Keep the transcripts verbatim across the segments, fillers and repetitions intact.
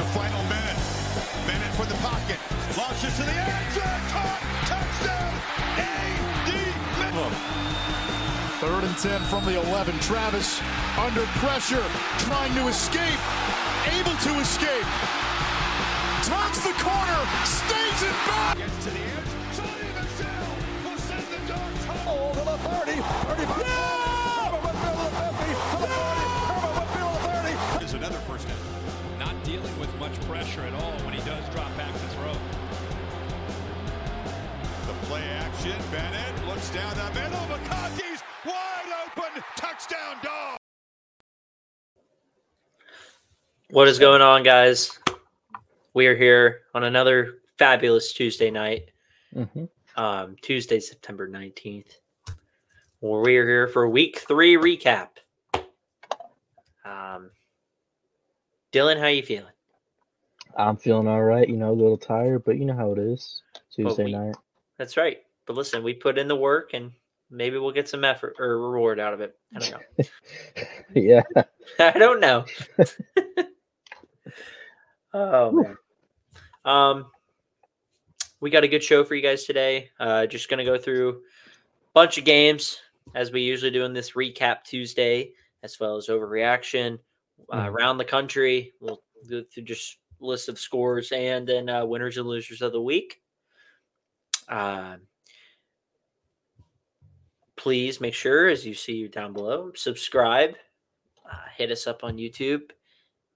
the final minute. Minute for the pocket. Launches to the end zone. Caught. Touchdown. A D. Third and ten from the eleven. Travis under pressure. Trying to escape. Able to escape. Turns the corner. Stays it back. Gets to the end. Oh, to the thirty. thirty-five. Yeah! Another first down. Not dealing with much pressure at all when he does drop back to throw. The play action. Bennett looks down the middle. McConkey's wide open. Touchdown, Dog. What is going on, guys? We are here on another fabulous Tuesday night. Mm-hmm. Um, Tuesday, September nineteenth. Where we are here for week three recap. Um. Dylan, how you feeling? I'm feeling all right. You know, a little tired, but you know how it is. Tuesday we, night. That's right. But listen, we put in the work, and maybe we'll get some effort or reward out of it. I don't know. Yeah. I don't know. Oh, man. Um, we got a good show for you guys today. Uh, just going to go through a bunch of games, as we usually do in this Recap Tuesday, as well as Overreaction. Uh, around the country, we'll go through just list of scores and then uh, winners and losers of the week. Uh, please make sure, as you see down below, subscribe, uh, hit us up on YouTube,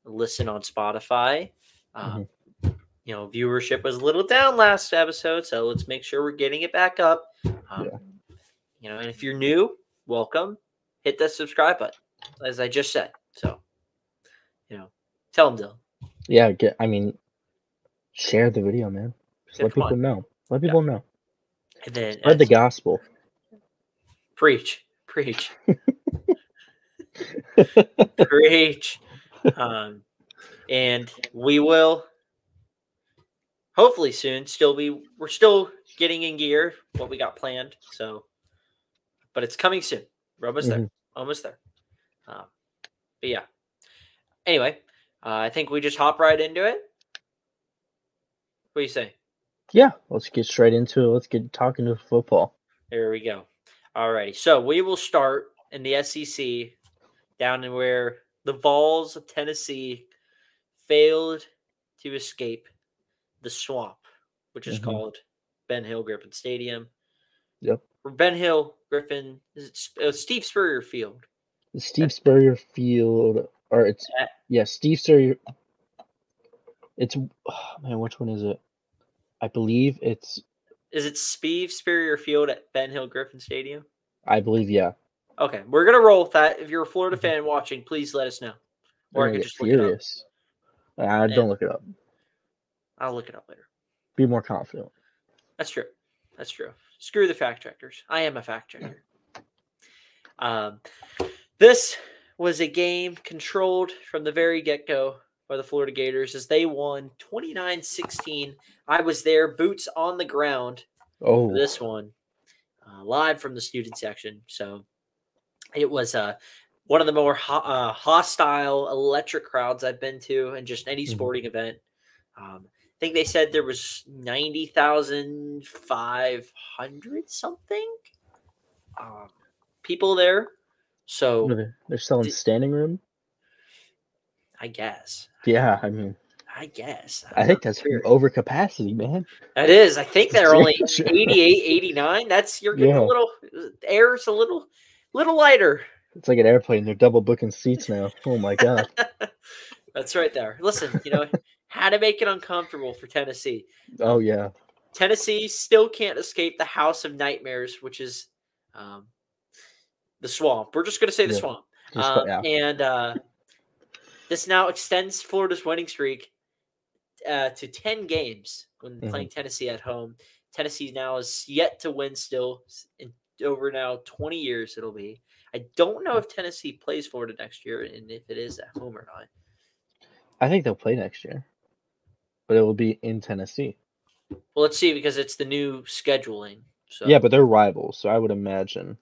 listen on Spotify. Um, mm-hmm. You know, viewership was a little down last episode, so let's make sure we're getting it back up. Um, yeah. You know, and if you're new, welcome. Hit that subscribe button, as I just said. So. You know, tell them, Dylan. Yeah, get, I mean, share the video, man. Just yeah, let people on. know. Let people yeah. know. And then spread the gospel. Preach, preach, preach. Um, and we will hopefully soon still be. We're still getting in gear what we got planned. So, but it's coming soon. We're almost mm-hmm. there. Almost there. Um, but yeah. Anyway, uh, I think we just hop right into it. What do you say? Yeah, let's get straight into it. Let's get talking to football. There we go. All righty. So we will start in the S E C, down in where the Vols of Tennessee failed to escape the swamp, which is mm-hmm. called Ben Hill Griffin Stadium. Yep. Or Ben Hill Griffin, is it Sp- uh, Steve Spurrier Field? The Steve That's- Spurrier Field. Or it's yeah, Steve Spurrier. It's oh man, which one is it? I believe it's. Is it Steve Spurrier Field at Ben Hill Griffin Stadium? I believe yeah. Okay, we're gonna roll with that. If you're a Florida fan watching, please let us know. Or I could just furious. look it up. Uh, don't look it up. I'll look it up later. Be more confident. That's true. That's true. Screw the fact checkers. I am a fact checker. um, this. was a game controlled from the very get-go by the Florida Gators as they won twenty-nine sixteen. I was there, boots on the ground oh. for this one, uh, live from the student section. So it was uh, one of the more ho- uh, hostile, electric crowds I've been to in just any sporting mm-hmm. event. Um, I think they said there was ninety thousand five hundred something um, people there. So they're selling did, standing room, I guess. Yeah, I mean, I guess I, I think that's sure. over capacity, man. That is. I think they're only eighty-eight, eighty-nine. That's you're getting yeah. a little air's a little, little lighter. It's like an airplane. They're double booking seats now. Oh my god, that's right there. Listen, you know how to make it uncomfortable for Tennessee. Oh yeah, Tennessee still can't escape the house of nightmares, which is. Um, The swamp. We're just going to say the yeah. swamp. Um, yeah. And uh, this now extends Florida's winning streak uh, to ten games when mm-hmm. playing Tennessee at home. Tennessee now is yet to win still. In over now twenty years it'll be. I don't know if Tennessee plays Florida next year and if it is at home or not. I think they'll play next year. But it will be in Tennessee. Well, let's see because it's the new scheduling. So yeah, but they're rivals, so I would imagine.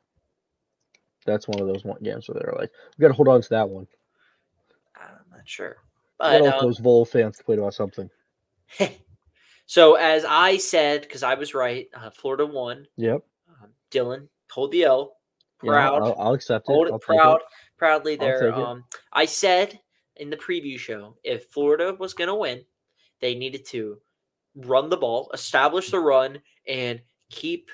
That's one of those one games where they're like, we got to hold on to that one. I'm not sure. But, um, those bowl fans complain about something. So as I said, because I was right, uh, Florida won. Yep. Um, Dylan, hold the L. Proud. Yeah, I'll, I'll accept it. Hold it I'll proud, it. proudly there. Um, I said in the preview show, if Florida was going to win, they needed to run the ball, establish the run, and keep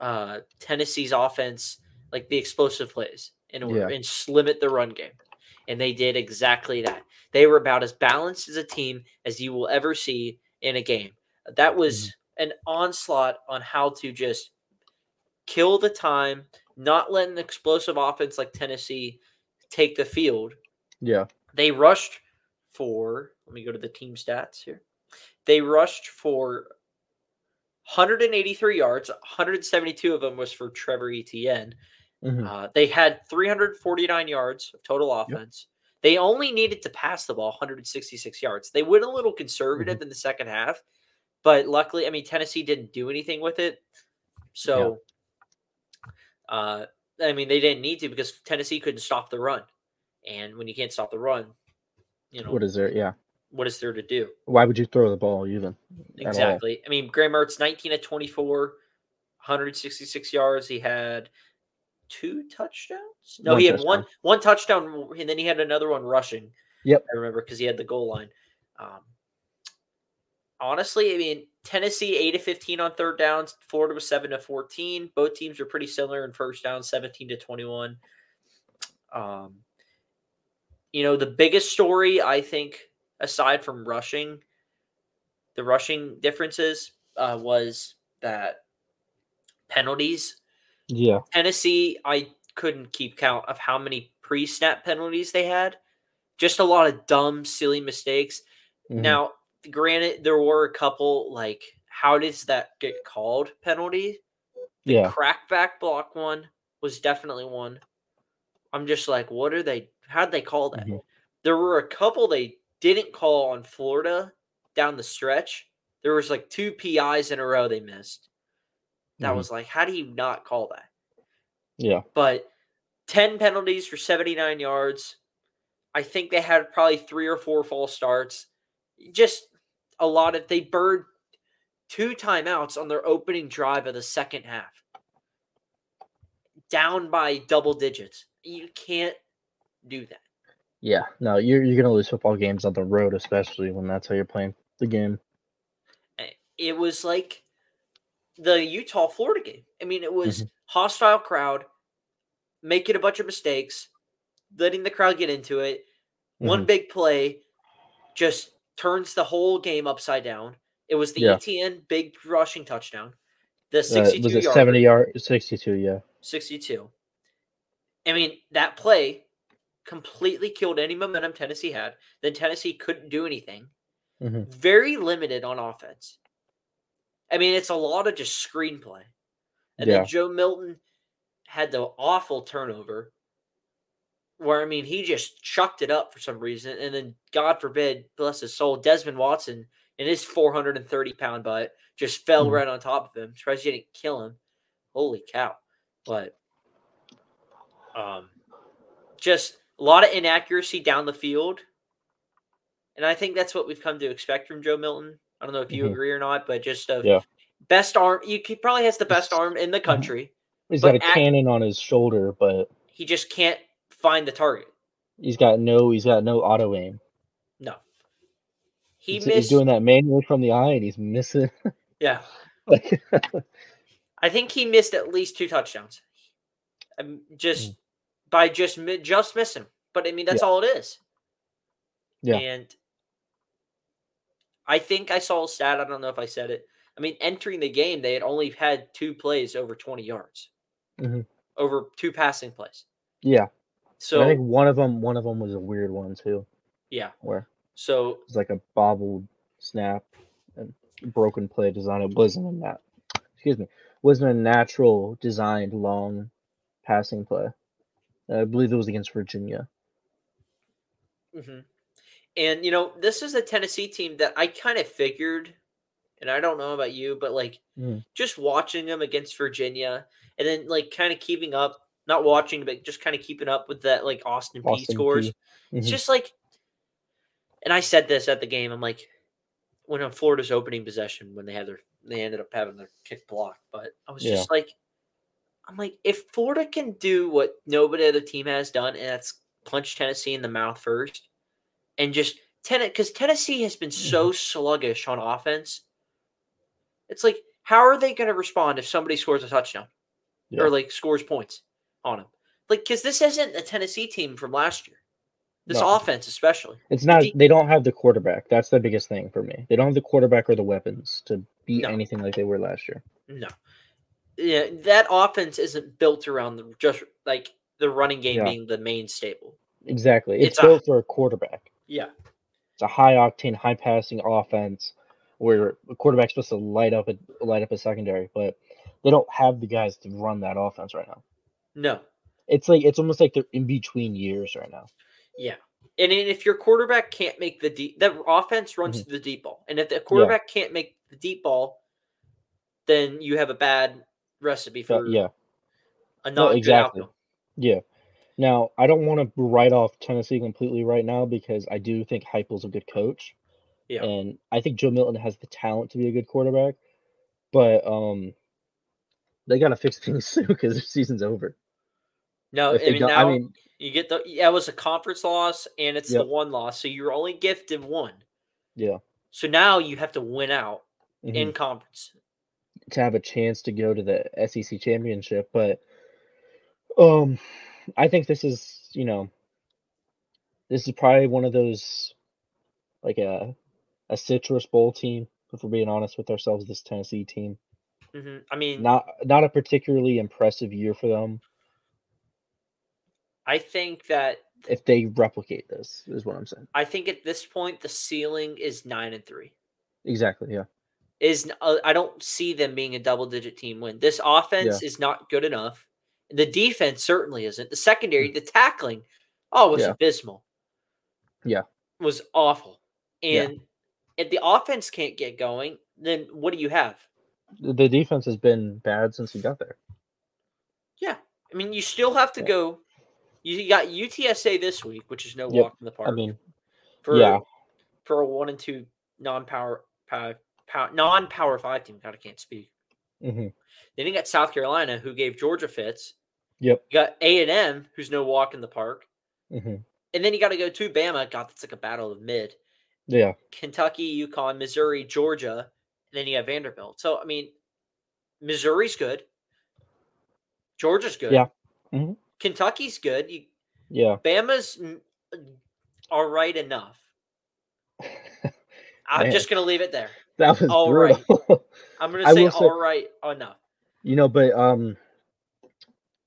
uh, Tennessee's offense, like the explosive plays, and, yeah. and limit the run game. And they did exactly that. They were about as balanced as a team as you will ever see in a game. That was mm-hmm. an onslaught on how to just kill the time, not let an explosive offense like Tennessee take the field. Yeah. They rushed for, let me go to the team stats here. They rushed for one hundred eighty-three yards. one hundred seventy-two of them was for Trevor Etienne. Mm-hmm. Uh, they had three hundred forty-nine yards of total offense. Yep. They only needed to pass the ball one hundred sixty-six yards. They went a little conservative mm-hmm. in the second half, but luckily, I mean, Tennessee didn't do anything with it. So, yeah. uh, I mean, they didn't need to because Tennessee couldn't stop the run. And when you can't stop the run, you know. What is there? Yeah. What is there to do? Why would you throw the ball even? Exactly. I mean, Graham Mertz, nineteen of twenty-four, one hundred sixty-six yards. He had two touchdowns? No, one he had touchdown. one one touchdown, and then he had another one rushing. Yep. I remember because he had the goal line. Um, honestly, I mean, Tennessee, eight of fifteen on third downs. Florida was seven of fourteen. Both teams were pretty similar in first down, seventeen to twenty-one. Um, you know, the biggest story, I think, aside from rushing, the rushing differences uh, was that penalties. Yeah. Tennessee, I couldn't keep count of how many pre-snap penalties they had. Just a lot of dumb, silly mistakes. Mm-hmm. Now, granted, there were a couple, like, how does that get called penalty? The yeah. crackback block one was definitely one. I'm just like, what are they – how'd they call that? Mm-hmm. There were a couple they – didn't call on Florida down the stretch. There was like two P Is in a row they missed. That mm-hmm. was like, how do you not call that? Yeah. But ten penalties for seventy-nine yards. I think they had probably three or four false starts. Just a lot of, they burned two timeouts on their opening drive of the second half. Down by double digits. You can't do that. Yeah, no, you're you're gonna lose football games on the road, especially when that's how you're playing the game. It was like the Utah Florida game. I mean, it was mm-hmm. hostile crowd, making a bunch of mistakes, letting the crowd get into it. Mm-hmm. One big play just turns the whole game upside down. It was the yeah. E T N big rushing touchdown. The sixty-two uh, was it yard, seventy yard, sixty-two, yeah, sixty-two. I mean, that play completely killed any momentum Tennessee had. Then Tennessee couldn't do anything. Mm-hmm. Very limited on offense. I mean, it's a lot of just screenplay. And yeah. then Joe Milton had the awful turnover where, I mean, he just chucked it up for some reason. And then, God forbid, bless his soul, Desmond Watson in his four hundred thirty pound butt just fell mm-hmm. right on top of him. Surprised you didn't kill him. Holy cow. But, um, just a lot of inaccuracy down the field. And I think that's what we've come to expect from Joe Milton. I don't know if you mm-hmm. agree or not, but just a yeah. best arm. He probably has the best arm in the country. He's got a act- cannon on his shoulder, but he just can't find the target. He's got no he's got no auto aim. No. He he's, missed, he's doing that manually from the eye and he's missing. Yeah. like, I think he missed at least two touchdowns. I'm just mm. By just just miss him. But, I mean, that's yeah. all it is. Yeah. And I think I saw a stat. I don't know if I said it. I mean, entering the game, they had only had two plays over twenty yards. Mm-hmm. Over two passing plays. Yeah. So and I think one of them one of them was a weird one, too. Yeah. Where so it's like a bobbled snap and broken play design. It wasn't in that. Excuse me. Wasn't a natural designed long passing play. I believe it was against Virginia. Mm-hmm. And, you know, this is a Tennessee team that I kind of figured, and I don't know about you, but, like, mm. just watching them against Virginia and then, like, kind of keeping up, not watching, but just kind of keeping up with that, like, Austin, Austin Peay scores. Peay. Mm-hmm. It's just, like, and I said this at the game, I'm like, when on Florida's opening possession, when they had their, they ended up having their kick blocked, but I was yeah. just like, I'm like, if Florida can do what nobody other team has done, and that's punch Tennessee in the mouth first, and just ten, because Tennessee has been so sluggish on offense. It's like, how are they going to respond if somebody scores a touchdown yeah. or like scores points on them? Like, because this isn't a Tennessee team from last year. This no. offense, especially, it's not. They don't have the quarterback. That's the biggest thing for me. They don't have the quarterback or the weapons to beat no. anything like they were last year. No. Yeah, that offense isn't built around the just like the running game yeah. being the main staple. Exactly. It's, it's built a, for a quarterback. Yeah. It's a high octane, high passing offense where a quarterback's supposed to light up a light up a secondary, but they don't have the guys to run that offense right now. No. It's like it's almost like they're in between years right now. Yeah. And if your quarterback can't make the deep, that offense runs mm-hmm. to the deep ball. And if the quarterback yeah. can't make the deep ball, then you have a bad recipe for uh, yeah another no, exactly outcome. Yeah now I don't want to write off Tennessee completely right now, because I do think Heupel's a good coach, yeah and I think Joe Milton has the talent to be a good quarterback, but um they gotta fix things soon because their season's over. No, I mean, now I mean you get the that was a conference loss, and it's yeah. the one loss, so you're only gifted one, yeah so now you have to win out mm-hmm. in conference to have a chance to go to the S E C championship. But um, I think this is, you know, this is probably one of those, like a a Citrus Bowl team, if we're being honest with ourselves, this Tennessee team. Mm-hmm. I mean, not not a particularly impressive year for them. I think that if they replicate this, is what I'm saying. I think at this point, the ceiling is nine and three. Exactly. Yeah. Is uh, I don't see them being a double-digit team win. This offense yeah. is not good enough. The defense certainly isn't. The secondary, the tackling, oh, was yeah. abysmal. Yeah. Was awful. And yeah. if the offense can't get going, then what do you have? The defense has been bad since we got there. Yeah. I mean, you still have to yeah. go. You got U T S A this week, which is no yep. walk in the park. I mean, for, yeah. for a one and two non-power power Power, non-power five team. God, I can't speak. Mm-hmm. Then you got South Carolina, who gave Georgia fits. Yep. You got A and M, who's no walk in the park. Mm-hmm. And then you got to go to Bama. God, that's like a battle of mid. Yeah. Kentucky, UConn, Missouri, Georgia, and then you got Vanderbilt. So, I mean, Missouri's good. Georgia's good. Yeah. Mm-hmm. Kentucky's good. You, yeah. Bama's all right enough. I'm Man. just going to leave it there. That was all brutal. Right. I'm going to say all say, right enough. You know, but um,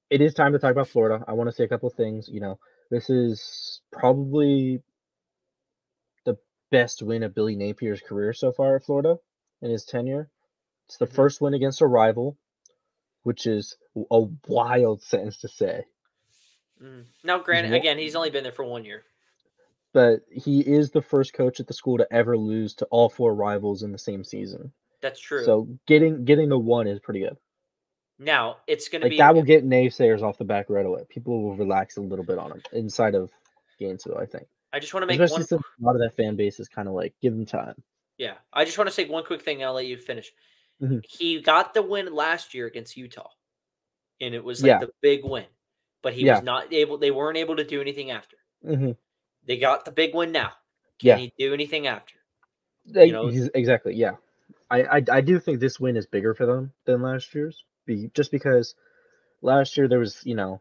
it is time to talk about Florida. I want to say a couple of things. You know, this is probably the best win of Billy Napier's career so far at Florida in his tenure. It's the mm-hmm. first win against a rival, which is a wild sentence to say. Mm. Now, granted, he's, again, he's only been there for one year. But he is the first coach at the school to ever lose to all four rivals in the same season. That's true. So getting getting the one is pretty good. Now, it's going like to be... That will get naysayers off the back right away. People will relax a little bit on him inside of Gainesville, I think. I just want to make Especially one... A lot of that fan base is kind of like, give him time. Yeah. I just want to say one quick thing, and I'll let you finish. Mm-hmm. He got the win last year against Utah, and it was like yeah. the big win. But he yeah. was not able... They weren't able to do anything after. Mm-hmm. They got the big win now. Can yeah. he do anything after? You know? Exactly, yeah. I, I I do think this win is bigger for them than last year's. Be, just because last year there was, you know,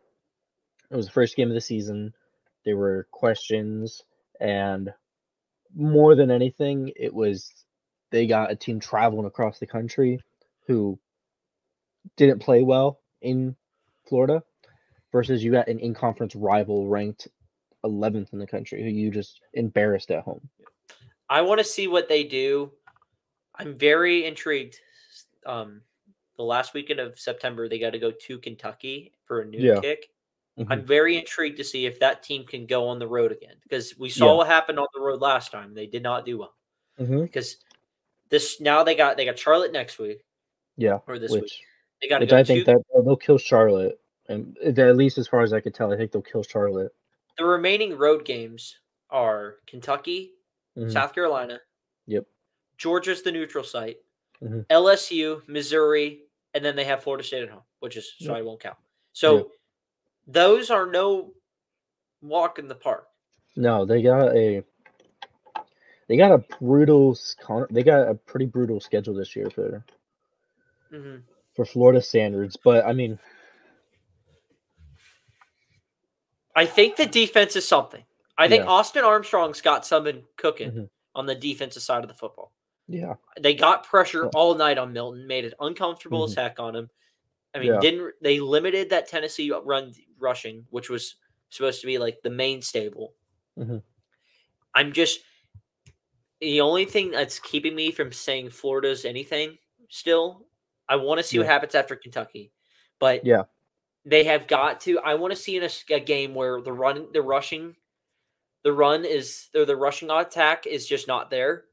it was the first game of the season. There were questions. And more than anything, it was they got a team traveling across the country who didn't play well in Florida versus you got an in-conference rival ranked eleventh in the country who you just embarrassed at home. I want to see what they do. I'm very intrigued. Um, the last weekend of September, they got to go to Kentucky for a noon yeah. kick. Mm-hmm. I'm very intrigued to see if that team can go on the road again, because we saw yeah. what happened on the road last time. They did not do well mm-hmm. because this now they got, they got Charlotte next week. Yeah. Or this which, week. They got to go I think to, that they'll kill Charlotte. And at least as far as I could tell, I think they'll kill Charlotte. The remaining road games are Kentucky, mm-hmm. South Carolina. Yep. Georgia's the neutral site. Mm-hmm. L S U, Missouri, and then they have Florida State at home, which is so yep. I won't count. So yep. those are no walk in the park. No, they got a they got a brutal they got a pretty brutal schedule this year for mm-hmm. for Florida standards. But I mean, I think the defense is something. I think yeah. Austin Armstrong's got something cooking mm-hmm. on the defensive side of the football. Yeah, they got pressure all night on Milton, made it uncomfortable mm-hmm. as heck on him. I mean, yeah. didn't they limited that Tennessee run rushing, which was supposed to be like the main staple. Mm-hmm. I'm just the only thing that's keeping me from saying Florida's anything. Still, I want to see yeah. what happens after Kentucky, but yeah, they have got to. I want to see in a, a game where the run, the rushing, the run is or the rushing attack is just not there.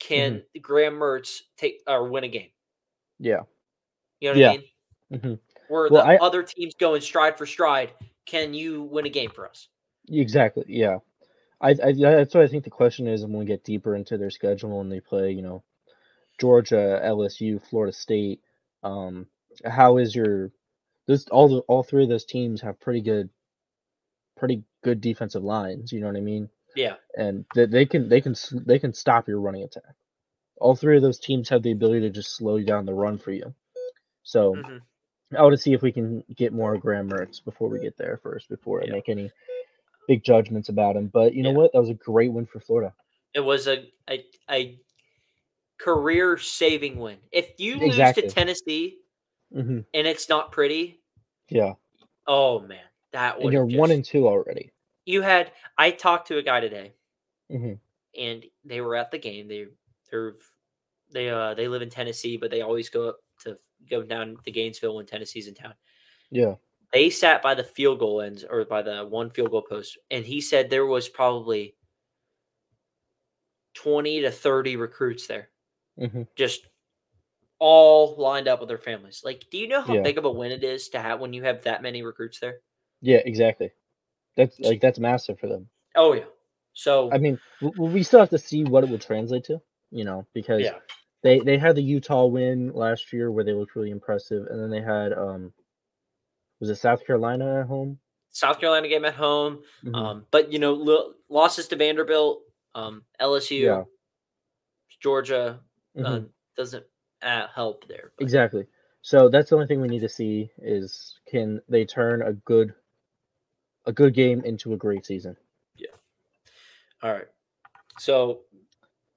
Can mm-hmm. Graham Mertz take or win a game? Yeah, you know what yeah. I mean. Mm-hmm. Where well, the I, other teams going stride for stride, can you win a game for us? Exactly. Yeah, I, I that's what I think the question is. And when we get deeper into their schedule and they play, you know, Georgia, L S U, Florida State, um, how is your? This all the, all three of those teams have pretty good, pretty good defensive lines. You know what I mean? Yeah, and they, they can they can they can stop your running attack. All three of those teams have the ability to just slow down the run for you. So mm-hmm. I want to see if we can get more Graham Mertz before we get there first, before yeah. I make any big judgments about him. But you know yeah. what? That was a great win for Florida. It was a a, a career-saving win. If you lose exactly. to Tennessee mm-hmm. and it's not pretty, yeah. Oh man, that would. And you're just... one and two already. You had – I talked to a guy today, mm-hmm. and they were at the game. They they're, they uh, they live in Tennessee, but they always go up to go down to Gainesville when Tennessee's in town. Yeah. They sat by the field goal ends or by the one field goal post, and he said there was probably twenty to thirty recruits there, mm-hmm. just all lined up with their families. Like, do you know how yeah. big of a win it is to have when you have that many recruits there? Yeah, exactly. That's like that's massive for them. Oh yeah. So I mean, we still have to see what it will translate to, you know, because yeah. they they had the Utah win last year where they looked really impressive, and then they had um, was it South Carolina at home? South Carolina game at home, mm-hmm. um, but you know, l- losses to Vanderbilt, um, L S U, yeah. Georgia mm-hmm. uh, doesn't uh, help there. But. Exactly. So that's the only thing we need to see is can they turn a good. A good game into a great season. Yeah. All right. So,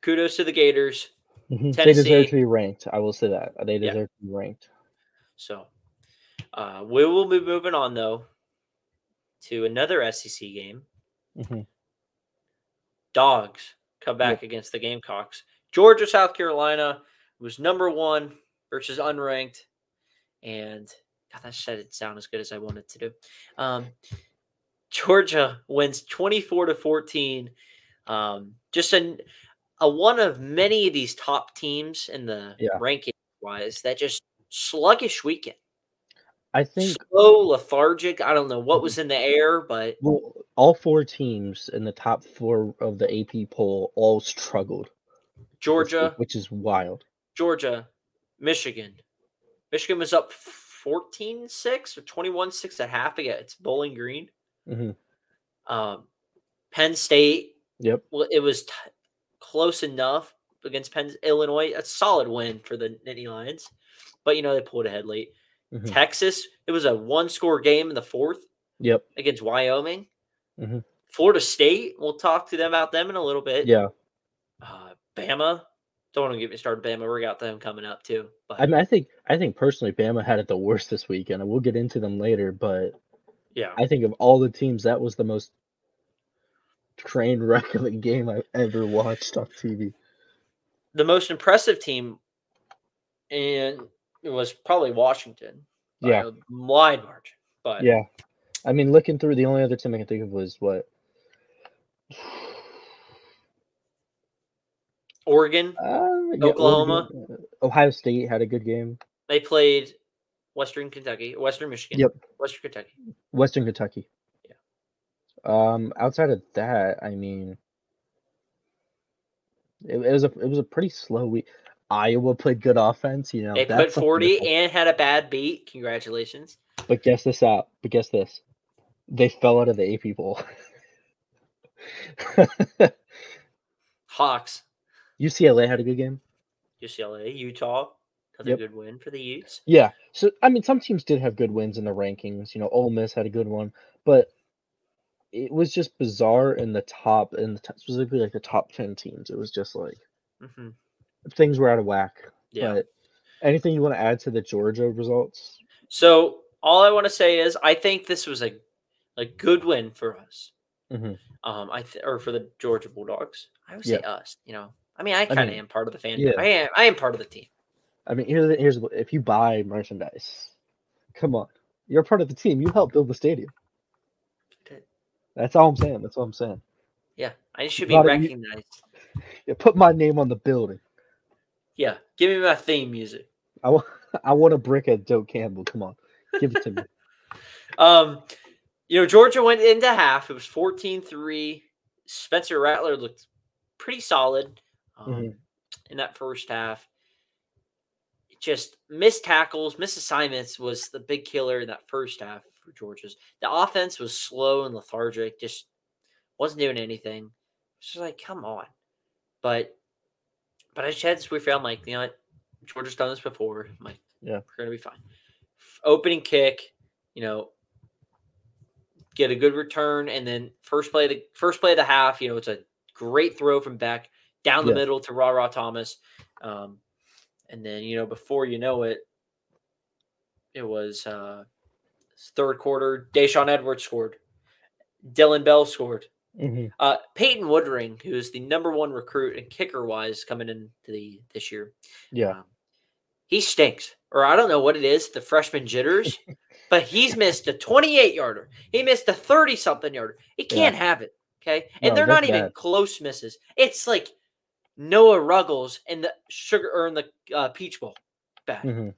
kudos to the Gators. Mm-hmm. Tennessee. They deserve to be ranked. I will say that. They deserve yeah. to be ranked. So, uh, we will be moving on, though, to another S E C game. Mm-hmm. Dogs come back yeah. against the Gamecocks. Georgia, South Carolina was number one versus unranked. And, God, that didn't sound as good as I wanted to do. Um Georgia wins twenty-four to fourteen. Um, just an, a one of many of these top teams in the yeah. ranking wise that just sluggish weekend. I think slow, lethargic. I don't know what was in the air, but well, all four teams in the top four of the A P poll all struggled. Georgia, which, which is wild. Georgia, Michigan. Michigan was up fourteen six or twenty-one six at half again. It's Bowling Green. Mm-hmm. Um, Penn State. Yep. Well, it was t- close enough against Penn Illinois. A solid win for the Nittany Lions, but you know they pulled ahead late. Mm-hmm. Texas. It was a one-score game in the fourth. Yep. Against Wyoming. Mm-hmm. Florida State. We'll talk to them about them in a little bit. Yeah. Uh, Bama. Don't want to get me started. Bama. We got them coming up too. But I mean, I think I think personally, Bama had it the worst this weekend, and we'll get into them later, but. Yeah, I think of all the teams, that was the most train wreck of a game I've ever watched on T V. The most impressive team, and it was probably Washington. Yeah, by a wide margin. But yeah, I mean, looking through, the only other team I can think of was what Oregon, uh, yeah, Oklahoma, Oregon. Ohio State had a good game. They played. Western Kentucky, Western Michigan. Yep. Western Kentucky. Western Kentucky. Yeah. Um, outside of that, I mean, It, it was a it was a pretty slow week. Iowa played good offense. You know, they put forty and had a bad beat. Congratulations. But guess this out. But guess this. They fell out of the A P poll. Hawks. U C L A had a good game. U C L A, Utah, another yep. good win for the Utes. Yeah. So, I mean, some teams did have good wins in the rankings. You know, Ole Miss had a good one. But it was just bizarre in the top, in the top, specifically like the top ten teams. It was just like mm-hmm. things were out of whack. Yeah. But anything you want to add to the Georgia results? So all I want to say is I think this was a, a good win for us. Mm-hmm. Um, I th- or for the Georgia Bulldogs. I would say yeah. us, you know. I mean, I kind of I mean, am part of the fan. Yeah. I am. I am part of the team. I mean, here's here's if you buy merchandise, come on, you're part of the team. You helped build the stadium. Okay. That's all I'm saying. That's all I'm saying. Yeah, I should be recognized. You, yeah, put my name on the building. Yeah, give me my theme music. I want. I want a brick at Doak Campbell. Come on, give it to me. Um, you know, Georgia went into half. It was fourteen three. Spencer Rattler looked pretty solid. Um, mm-hmm. in that first half. Just missed tackles, missed assignments was the big killer in that first half for Georgia's. The offense was slow and lethargic, just wasn't doing anything. It's just like, come on. But but I just had this weird feeling like, you know what, Georgia's done this before. I'm like, yeah, we're going to be fine. Opening kick, you know, get a good return, and then first play, the first play of the half, you know, it's a great throw from Beck. Down the yeah. middle to Ra-Ra Thomas. Um, and then, you know, before you know it, it was uh, third quarter. Deshaun Edwards scored. Dylan Bell scored. Mm-hmm. Uh, Peyton Woodring, who is the number one recruit and kicker-wise coming into the this year. Yeah. Um, he stinks. Or I don't know what it is, the freshman jitters. But he's missed a twenty-eight-yarder. He missed a thirty-something-yarder. He can't yeah. have it, okay? And no, they're not bad. Even close misses. It's like Noah Ruggles in the sugar or in the uh, Peach Bowl back. Mm-hmm.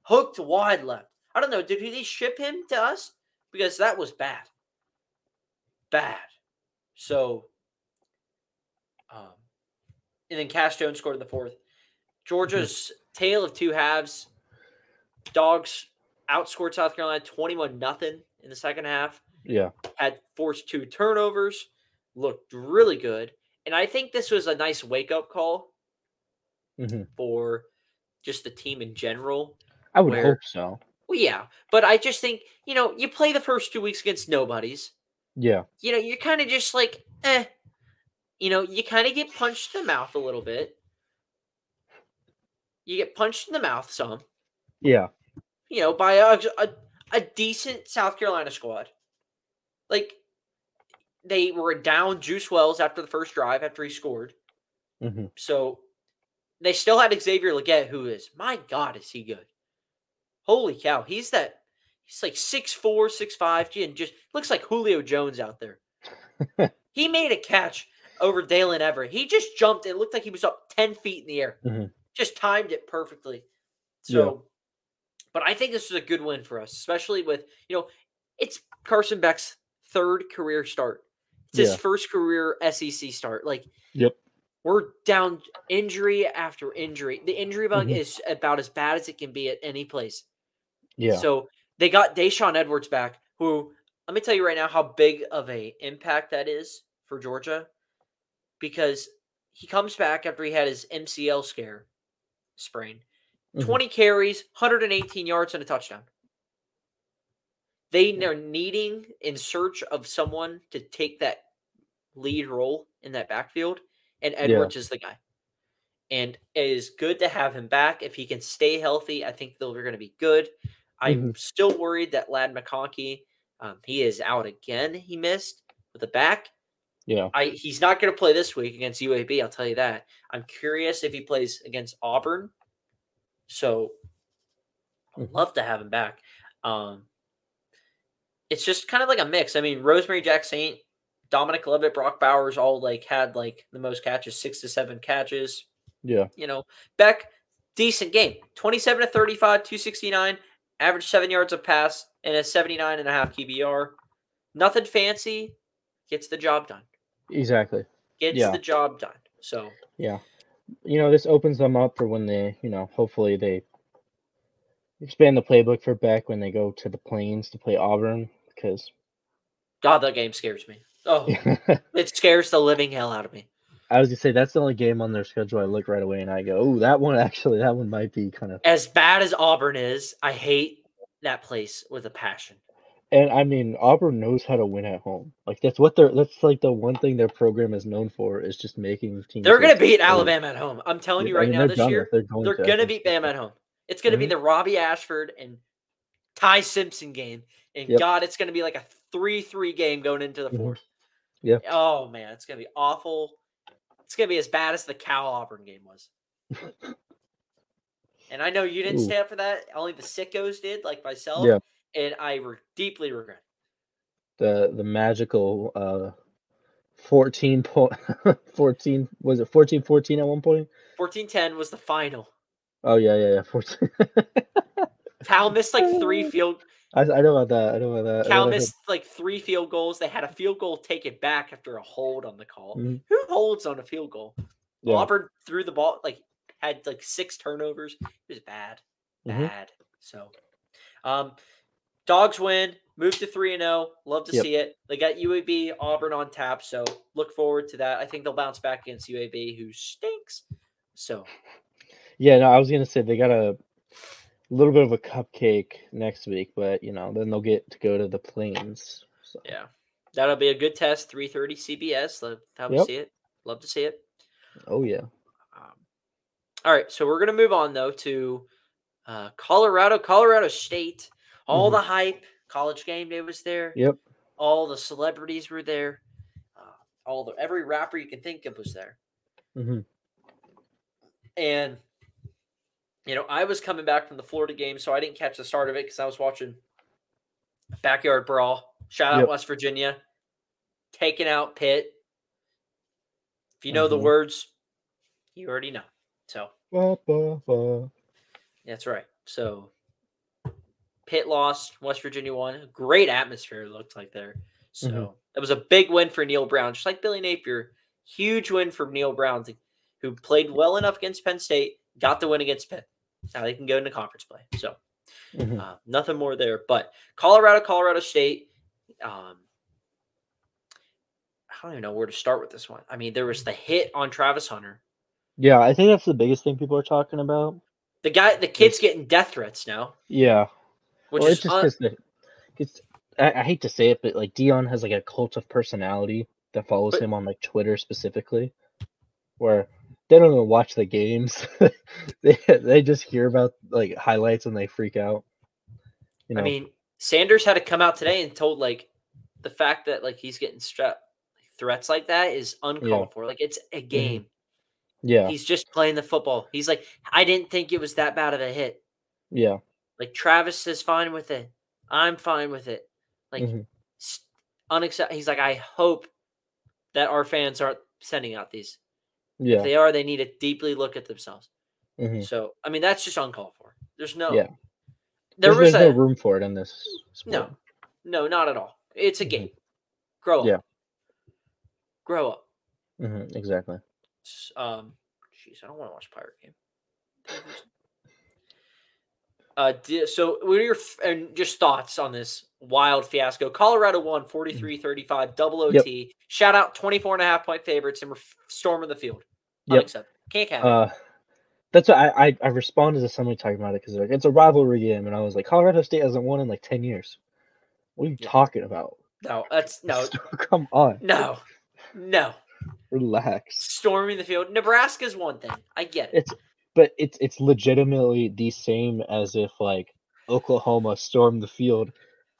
Hooked wide left. I don't know. Did he ship him to us? Because that was bad. Bad. So, um, and then Cash Jones scored in the fourth. Georgia's mm-hmm. tale of two halves. Dogs outscored South Carolina twenty-one nothing in the second half. Yeah. Had forced two turnovers. Looked really good. And I think this was a nice wake-up call mm-hmm. for just the team in general. I would where, hope so. Well, yeah. But I just think, you know, you play the first two weeks against nobodies. Yeah. You know, you're kind of just like, eh. You know, you kind of get punched in the mouth a little bit. You get punched in the mouth some. Yeah. You know, by a, a, a decent South Carolina squad. Like, they were down Juice Wells after the first drive, after he scored. Mm-hmm. So they still had Xavier Leggett, who is, my God, is he good. Holy cow. He's that, he's like six four, six five, and just looks like Julio Jones out there. He made a catch over Dalen Everett. He just jumped. It looked like he was up ten feet in the air. Mm-hmm. Just timed it perfectly. So, yeah. But I think this was a good win for us, especially with, you know, it's Carson Beck's third career start. It's his yeah. first career S E C start. Like, yep, we're down injury after injury. The injury bug mm-hmm. is about as bad as it can be at any place. Yeah. So they got Deshaun Edwards back, who, let me tell you right now how big of a impact that is for Georgia, because he comes back after he had his M C L scare sprain. Mm-hmm. twenty carries, one hundred eighteen yards, and a touchdown. They are needing in search of someone to take that lead role in that backfield, and Edwards yeah. is the guy. And it is good to have him back. If he can stay healthy, I think they're going to be good. I'm mm-hmm. still worried that Ladd McConkey, um, he is out again. He missed with the back. Yeah, I, he's not going to play this week against U A B, I'll tell you that. I'm curious if he plays against Auburn. So I'd love to have him back. Um, It's just kind of like a mix. I mean, Rosemary Jack-Saint, Dominic Leavitt, Brock Bowers all like had like the most catches, six to seven catches. Yeah. You know, Beck, decent game. twenty-seven to thirty-five, two sixty-nine, average seven yards a pass, and a seventy-nine and a half Q B R. Nothing fancy. Gets the job done. Exactly. Gets yeah. the job done. So Yeah. You know, this opens them up for when they, you know, hopefully they expand the playbook for Beck when they go to the Plains to play Auburn, because God, that game scares me. Oh, it scares the living hell out of me. I was going to say, that's the only game on their schedule I look right away and I go, oh, that one actually, that one might be kind of. As bad as Auburn is, I hate that place with a passion. And, I mean, Auburn knows how to win at home. Like, that's what they're – that's, like, the one thing their program is known for is just making teams – They're going to beat Alabama at home. I'm telling yeah, you right I mean, now this done. year, they're going they're gonna to beat Bama at home. It's going to mm-hmm. be the Robbie Ashford and Ty Simpson game. And, yep. God, it's going to be like a three three game going into the fourth. Mm-hmm. Yeah. Oh, man, it's going to be awful. It's going to be as bad as the Cal-Auburn game was. And I know you didn't Ooh. stay up for that. Only the sickos did, like myself. Yeah. And I re- deeply regret it. The the magical uh, fourteen point fourteen was it fourteen fourteen at one point? Fourteen ten was the final. Oh yeah yeah yeah fourteen. Cal missed like three field. I, I know about that. I know about that. Cal missed that. like three field goals. They had a field goal taken back after a hold on the call. Mm-hmm. Who holds on a field goal? Yeah. Auburn threw the ball like had like six turnovers. It was bad, mm-hmm. bad. So, um. Dogs win, move to three and oh. Love to yep. see it. They got U A B, Auburn on tap, so look forward to that. I think they'll bounce back against U A B, who stinks. So, yeah, no, I was going to say they got a little bit of a cupcake next week, but, you know, then they'll get to go to the Plains. So. Yeah, that'll be a good test, three thirty C B S. Love how we yep. see it. Love to see it. Oh, yeah. Um, all right, so we're going to move on, though, to uh, Colorado, Colorado State. All mm-hmm. the hype, College Game Day was there. Yep. All the celebrities were there. Uh, all the every rapper you can think of was there. Mm-hmm. And you know, I was coming back from the Florida game, so I didn't catch the start of it because I was watching Backyard Brawl. Shout out yep. West Virginia, taking out Pitt. If you know mm-hmm. the words, you already know. So bah, bah, bah. That's right. So. Pitt lost, West Virginia won. Great atmosphere it looked like there. So mm-hmm. it was a big win for Neil Brown, just like Billy Napier. Huge win for Neil Brown, who played well enough against Penn State, got the win against Pitt. Now they can go into conference play. So mm-hmm. uh, nothing more there. But Colorado, Colorado State, um, I don't even know where to start with this one. I mean, there was the hit on Travis Hunter. Yeah, I think that's the biggest thing people are talking about. The guy, the kid's getting death threats now. Yeah. Which well, is it's just un- it's, I, I hate to say it, but like Deion has like a cult of personality that follows but, him on like Twitter specifically, where they don't even watch the games; they they just hear about like highlights and they freak out. You know? I mean, Sanders had to come out today and told like the fact that like he's getting strep threats like that is uncalled yeah. for. Like it's a game. Yeah, he's just playing the football. He's like, I didn't think it was that bad of a hit. Yeah. Like, Travis is fine with it. I'm fine with it. Like, mm-hmm. unacceptable. He's like, I hope that our fans aren't sending out these. Yeah. If they are, they need to deeply look at themselves. Mm-hmm. So, I mean, that's just uncalled for. There's no yeah. there there's, was there's a, no room for it in this sport. No. No, not at all. It's a mm-hmm. game. Grow up. Yeah. Grow up. Mm-hmm. Exactly. Um, jeez, I don't want to watch Pirate Game. Uh, so what are your and just thoughts on this wild fiasco? Colorado won forty-three thirty-five, double O T. Yep. Shout out twenty-four and a half point favorites, and we're storming the field. Yep. Unacceptable. Can't count. Uh, that's what I, I, I responded to somebody talking about it because like, it's a rivalry game, and I was like, Colorado State hasn't won in like ten years. What are you yeah. talking about? No, that's no. Come on. No, no. Relax. Storming the field. Nebraska's one thing. I get it. It's, But it's it's legitimately the same as if like Oklahoma stormed the field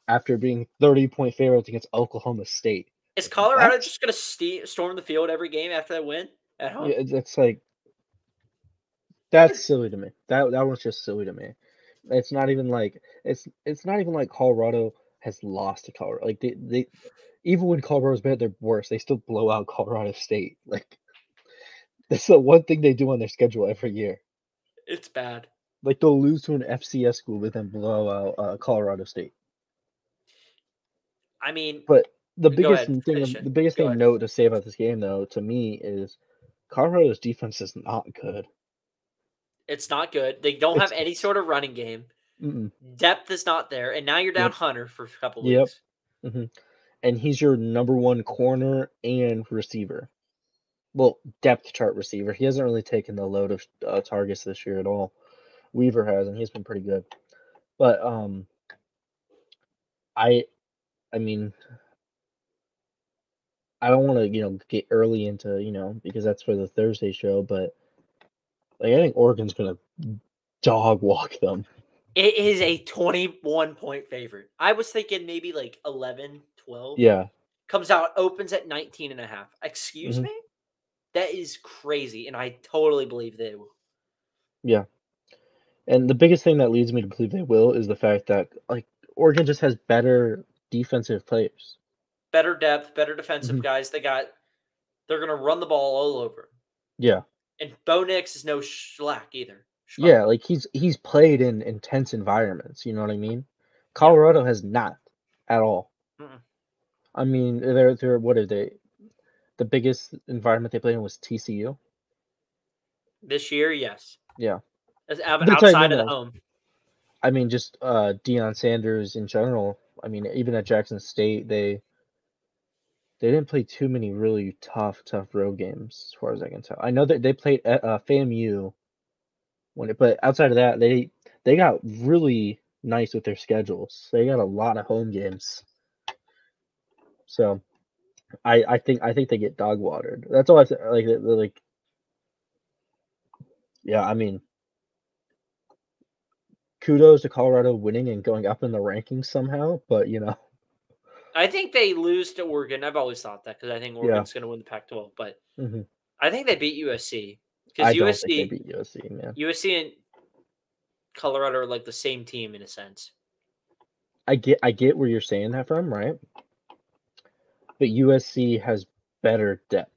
after being thirty point favorites against Oklahoma State. Is Colorado that's, just gonna st- storm the field every game after that win at home? Yeah, it's like that's silly to me. That that one's just silly to me. It's not even like it's it's not even like Colorado has lost to Colorado. Like they, they even when Colorado's bad, they're worse. They still blow out Colorado State. Like that's the one thing they do on their schedule every year. It's bad. Like, they'll lose to an F C S school, but then blow out uh, Colorado State. I mean... But the biggest ahead, thing, the biggest thing note to say about this game, though, to me, is Colorado's defense is not good. It's not good. They don't it's, have any sort of running game. Mm-mm. Depth is not there. And now you're down yep. Hunter for a couple of yep. weeks. Mm-hmm. And he's your number one corner and receiver. Well, depth chart receiver. He hasn't really taken the load of uh, targets this year at all. Weaver has, and he's been pretty good. But um, I, I mean, I don't want to, you know, get early into, you know, because that's for the Thursday show. But like, I think Oregon's gonna dog walk them. It is a twenty-one point favorite. I was thinking maybe like eleven, twelve. Yeah. Comes out, opens at nineteen and a half. Excuse mm-hmm. me? That is crazy, and I totally believe they will. Yeah. And the biggest thing that leads me to believe they will is the fact that, like, Oregon just has better defensive players. Better depth, better defensive mm-hmm. guys. They got – they're going to run the ball all over. Yeah. And Bo Nix is no schlack either. Schmuck. Yeah, like he's he's played in intense environments. You know what I mean? Colorado has not at all. Mm-mm. I mean, they're they're what are they? The biggest environment they played in was T C U. This year, yes. Yeah. As, outside of the home. I mean, just uh, Deion Sanders in general. I mean, even at Jackson State, they they didn't play too many really tough, tough road games, as far as I can tell. I know that they played at, uh, F A M U. When it, but outside of that, they they got really nice with their schedules. They got a lot of home games, so I I think I think they get dog watered. That's all I said. Like like, yeah. I mean, kudos to Colorado winning and going up in the rankings somehow. But you know, I think they lose to Oregon. I've always thought that because I think Oregon's yeah. going to win the Pac twelve. But mm-hmm. I think they beat U S C. Because U S C, U S C, man. U S C and Colorado are like the same team in a sense. I get, I get where you're saying that from, right? But U S C has better depth.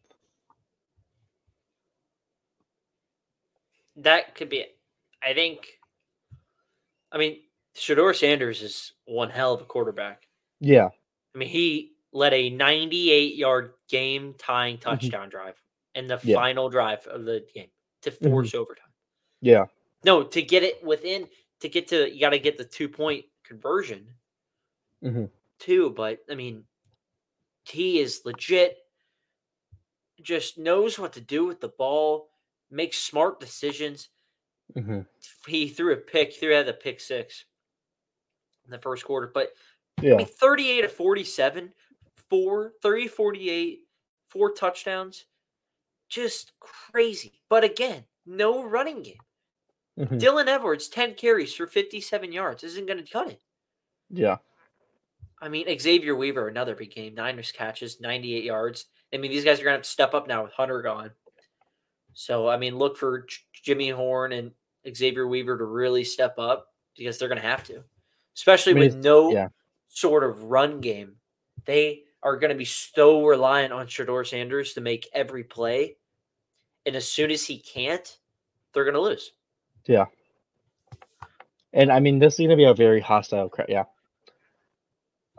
That could be it. I think. I mean, Shador Sanders is one hell of a quarterback. Yeah. I mean, he led a ninety-eight yard game tying touchdown mm-hmm. drive. And the yeah. final drive of the game to force mm-hmm. overtime. Yeah. No, to get it within, to get to, you got to get the two point conversion mm-hmm. too. But I mean, he is legit, just knows what to do with the ball, makes smart decisions. Mm-hmm. He threw a pick, threw out the pick six in the first quarter. But yeah. I mean, thirty-eight of forty-seven, four, three forty-eight, four touchdowns. Just crazy. But again, no running game. Mm-hmm. Dylan Edwards, ten carries for fifty-seven yards. Isn't going to cut it. Yeah. I mean, Xavier Weaver, another big game. Niners catches, ninety-eight yards. I mean, these guys are going to have to step up now with Hunter gone. So, I mean, look for J- Jimmy Horn and Xavier Weaver to really step up because they're going to have to. Especially I mean, with no yeah. sort of run game. They are going to be so reliant on Shador Sanders to make every play. And as soon as he can't, they're going to lose. Yeah. And, I mean, this is going to be a very hostile crowd. Yeah.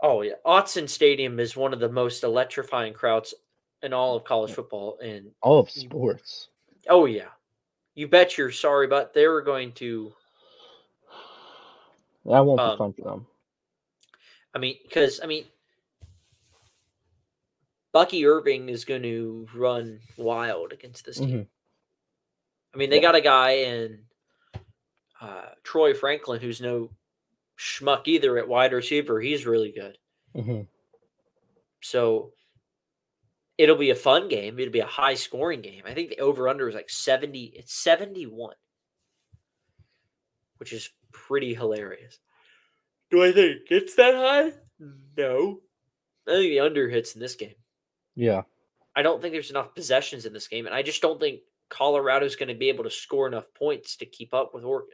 Oh, yeah. Autzen Stadium is one of the most electrifying crowds in all of college football. And all of sports. Oh, yeah. You bet you're sorry, but they were going to. That won't um, be fun for them. I mean, because, I mean, Bucky Irving is going to run wild against this team. Mm-hmm. I mean, they yeah. got a guy in uh, Troy Franklin who's no schmuck either at wide receiver. He's really good. Mm-hmm. So it'll be a fun game. It'll be a high-scoring game. I think the over-under is like seventy. It's seventy-one, which is pretty hilarious. Do I think it's that high? No. I think the under hits in this game. Yeah. I don't think there's enough possessions in this game, and I just don't think Colorado's going to be able to score enough points to keep up with Oregon.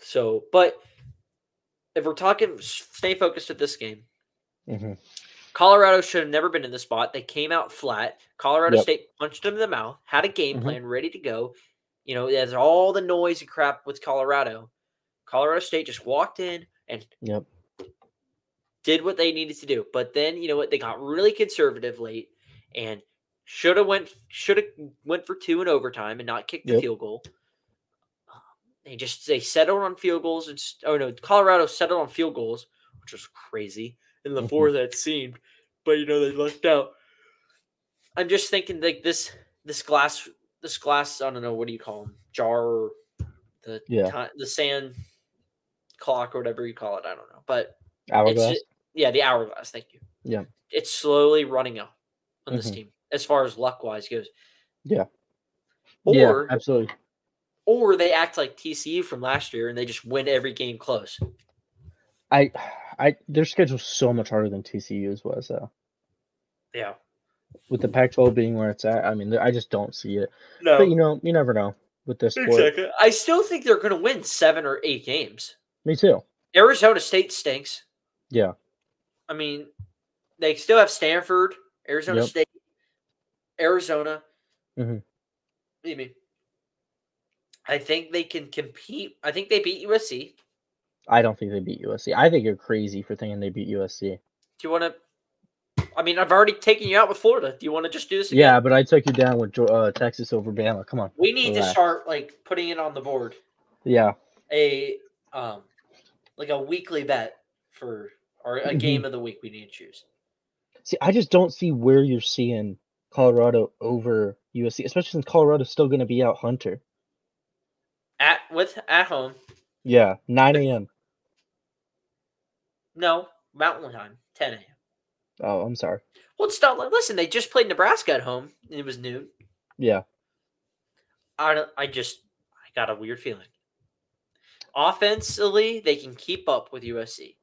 So, but if we're talking, stay focused at this game. Mm-hmm. Colorado should have never been in this spot. They came out flat. Colorado yep. State punched them in the mouth, had a game mm-hmm. plan ready to go. You know, there's all the noise and crap with Colorado. Colorado State just walked in and yep. did what they needed to do. But then, you know what? They got really conservative late, and Should have went should have went for two in overtime and not kicked the yep. field goal. Um, they just they settled on field goals. And, oh, no, Colorado settled on field goals, which was crazy. And the mm-hmm. four that seemed. But, you know, they lucked out. I'm just thinking like this this glass, this glass, I don't know, what do you call them? Jar, the yeah. time, the sand clock or whatever you call it. I don't know. But hourglass? It's, yeah, the hourglass. Thank you. Yeah. It's slowly running out on this mm-hmm. team. As far as luck-wise goes. Yeah. Or, yeah, absolutely. Or they act like T C U from last year and they just win every game close. I, I, their schedule's so much harder than T C U's was, though. Yeah. With the Pac twelve being where it's at, I mean, I just don't see it. No. But, you know, you never know with this sport. Exactly. I still think they're going to win seven or eight games. Me too. Arizona State stinks. Yeah. I mean, they still have Stanford, Arizona yep. State, Arizona. Mm-hmm. I mean, I think they can compete. I think they beat U S C. I don't think they beat U S C. I think you're crazy for thinking they beat U S C. Do you want to? I mean, I've already taken you out with Florida. Do you want to just do this again? Yeah, but I took you down with uh, Texas over Bama. Come on. We need relax. to start like putting it on the board. Yeah. A um, like a weekly bet for or a game of the week we need to choose. See, I just don't see where you're seeing Colorado over U S C, especially since Colorado's still going to be out Hunter at with at home. Yeah, nine a.m. No, Mountain Time, ten a.m. Oh, I'm sorry. Well, it's not. Listen, they just played Nebraska at home, and it was noon. Yeah. I don't, I just I got a weird feeling. Offensively, they can keep up with U S C.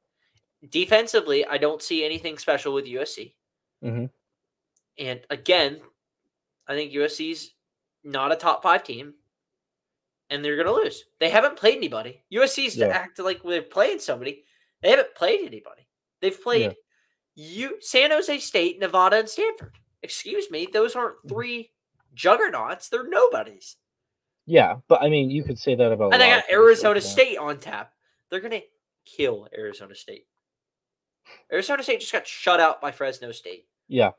Defensively, I don't see anything special with U S C. Mm-hmm. And again, I think U S C's not a top five team, and they're going to lose. They haven't played anybody. U S C's yeah. acted like they're playing somebody. They haven't played anybody. They've played yeah. U- San Jose State, Nevada, and Stanford. Excuse me, those aren't three juggernauts. They're nobodies. Yeah, but I mean, you could say that about. And they got Arizona State on tap. They're going to kill Arizona State. Arizona State just got shut out by Fresno State. Yeah.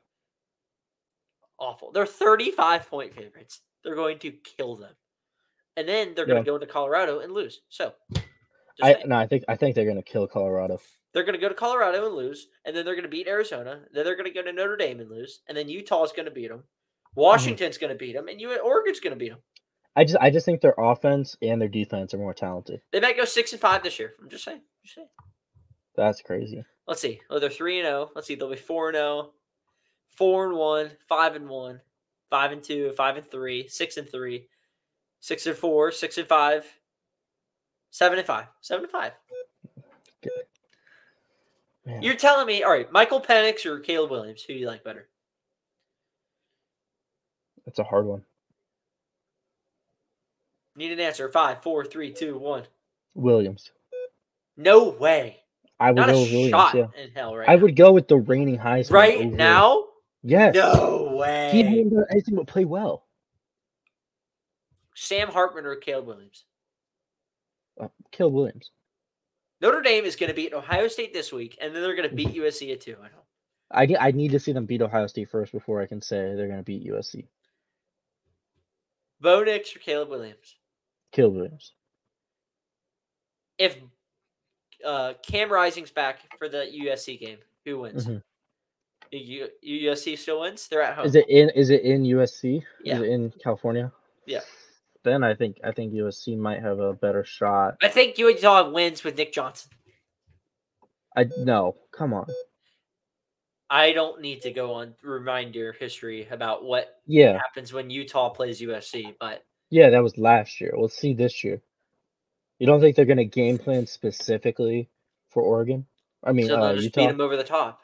Awful. They're thirty-five point favorites. They're going to kill them, and then they're going yeah. to go into Colorado and lose. So, I saying. no, I think I think they're going to kill Colorado. They're going to go to Colorado and lose, and then they're going to beat Arizona. Then they're going to go to Notre Dame and lose, and then Utah's going to beat them. Washington's mm-hmm. going to beat them, and you Oregon's going to beat them. I just I just think their offense and their defense are more talented. They might go six and five this year. I'm just saying. Just saying. That's crazy. Let's see. Oh, they're three and zero. Let's see. They'll be four and zero. Four and one, five and one, five and two, five and three, six and three, six and four, six and five, seven and five, seven and five. Good. You're telling me, all right, Michael Penix or Caleb Williams, who do you like better? That's a hard one. Need an answer. Five, four, three, two, one. Williams. No way. I would Not go a with Williams. Shot yeah. in hell right I now. would go with the reigning Heisman right over. now. Yes. No way. He didn't do anything but play well. Sam Hartman or Caleb Williams? Uh, Caleb Williams. Notre Dame is going to beat Ohio State this week, and then they're going to beat U S C at two. I know. I need, I need to see them beat Ohio State first before I can say they're going to beat U S C. Bo Nix or Caleb Williams? Caleb Williams. If uh, Cam Rising's back for the U S C game, who wins? Mm-hmm. U- USC still wins. They're at home. Is it in? Is it in U S C? Yeah. Is it in California? Yeah. Then I think I think U S C might have a better shot. I think Utah wins with Nick Johnson. I no. Come on. I don't need to go on remind your history about what yeah. happens when Utah plays U S C, but yeah, that was last year. We'll see this year. You don't think they're going to game plan specifically for Oregon? I mean, so they'll uh, just Utah. beat them over the top.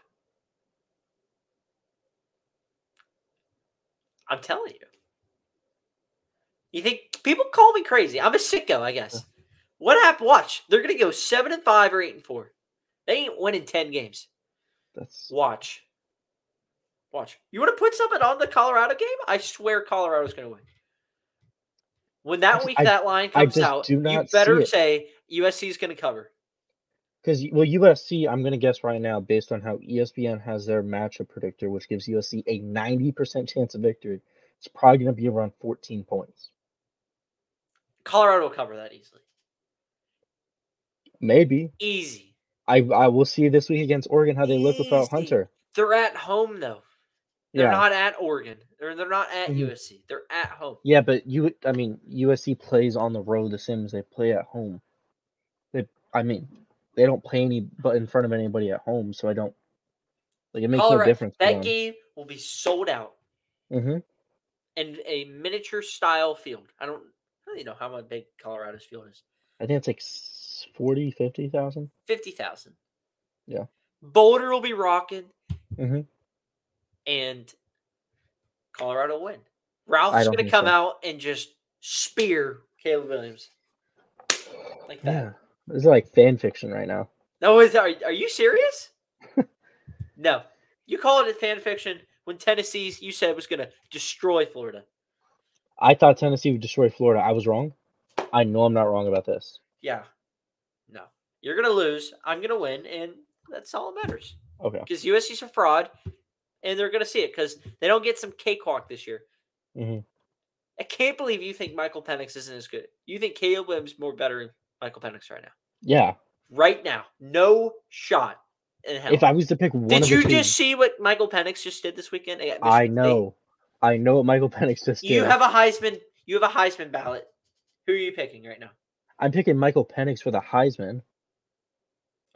I'm telling you. You think people call me crazy? I'm a sicko, I guess. What happened? Watch. They're gonna go seven and five or eight and four. They ain't winning ten games. That's watch. Watch. You want to put something on the Colorado game? I swear Colorado's gonna win. When that week I, that line comes out, you better say U S C's gonna cover. Because, well, U S C, I'm going to guess right now, based on how E S P N has their matchup predictor, which gives U S C a ninety percent chance of victory, it's probably going to be around fourteen points. Colorado will cover that easily. Maybe. Easy. I I will see this week against Oregon how they Easy. look without Hunter. They're at home, though. They're yeah. not at Oregon. They're, they're not at mm-hmm. U S C. They're at home. Yeah, but, you. I mean, U S C plays on the road the same as they play at home. They, I mean, they don't play any but in front of anybody at home, so I don't – like, it makes Colorado, no difference. That game will be sold out. Mm-hmm. And a miniature-style field. I don't really know how big Colorado's field is. I think it's like forty, fifty thousand. fifty thousand. Yeah. Boulder will be rocking. Mm-hmm. And Colorado will win. Ralph's going to come so. out and just spear Caleb Williams. Like that. Yeah. This is like fan fiction right now. No, is are, are you serious? No. You call it a fan fiction when Tennessee, you said, was going to destroy Florida. I thought Tennessee would destroy Florida. I was wrong. I know I'm not wrong about this. Yeah. No. You're going to lose. I'm going to win. And that's all that matters. Okay. Because U S C's a fraud. And they're going to see it because they don't get some cakewalk this year. Mm-hmm. I can't believe you think Michael Penix isn't as good. You think Caleb Williams is more better than Michael Penix right now. Yeah. Right now. No shot in hell. If I was to pick one did of you the just see what Michael Penix just did this weekend? I know. State. I know what Michael Penix just did. You have a Heisman. You have a Heisman ballot. Who are you picking right now? I'm picking Michael Penix for the Heisman.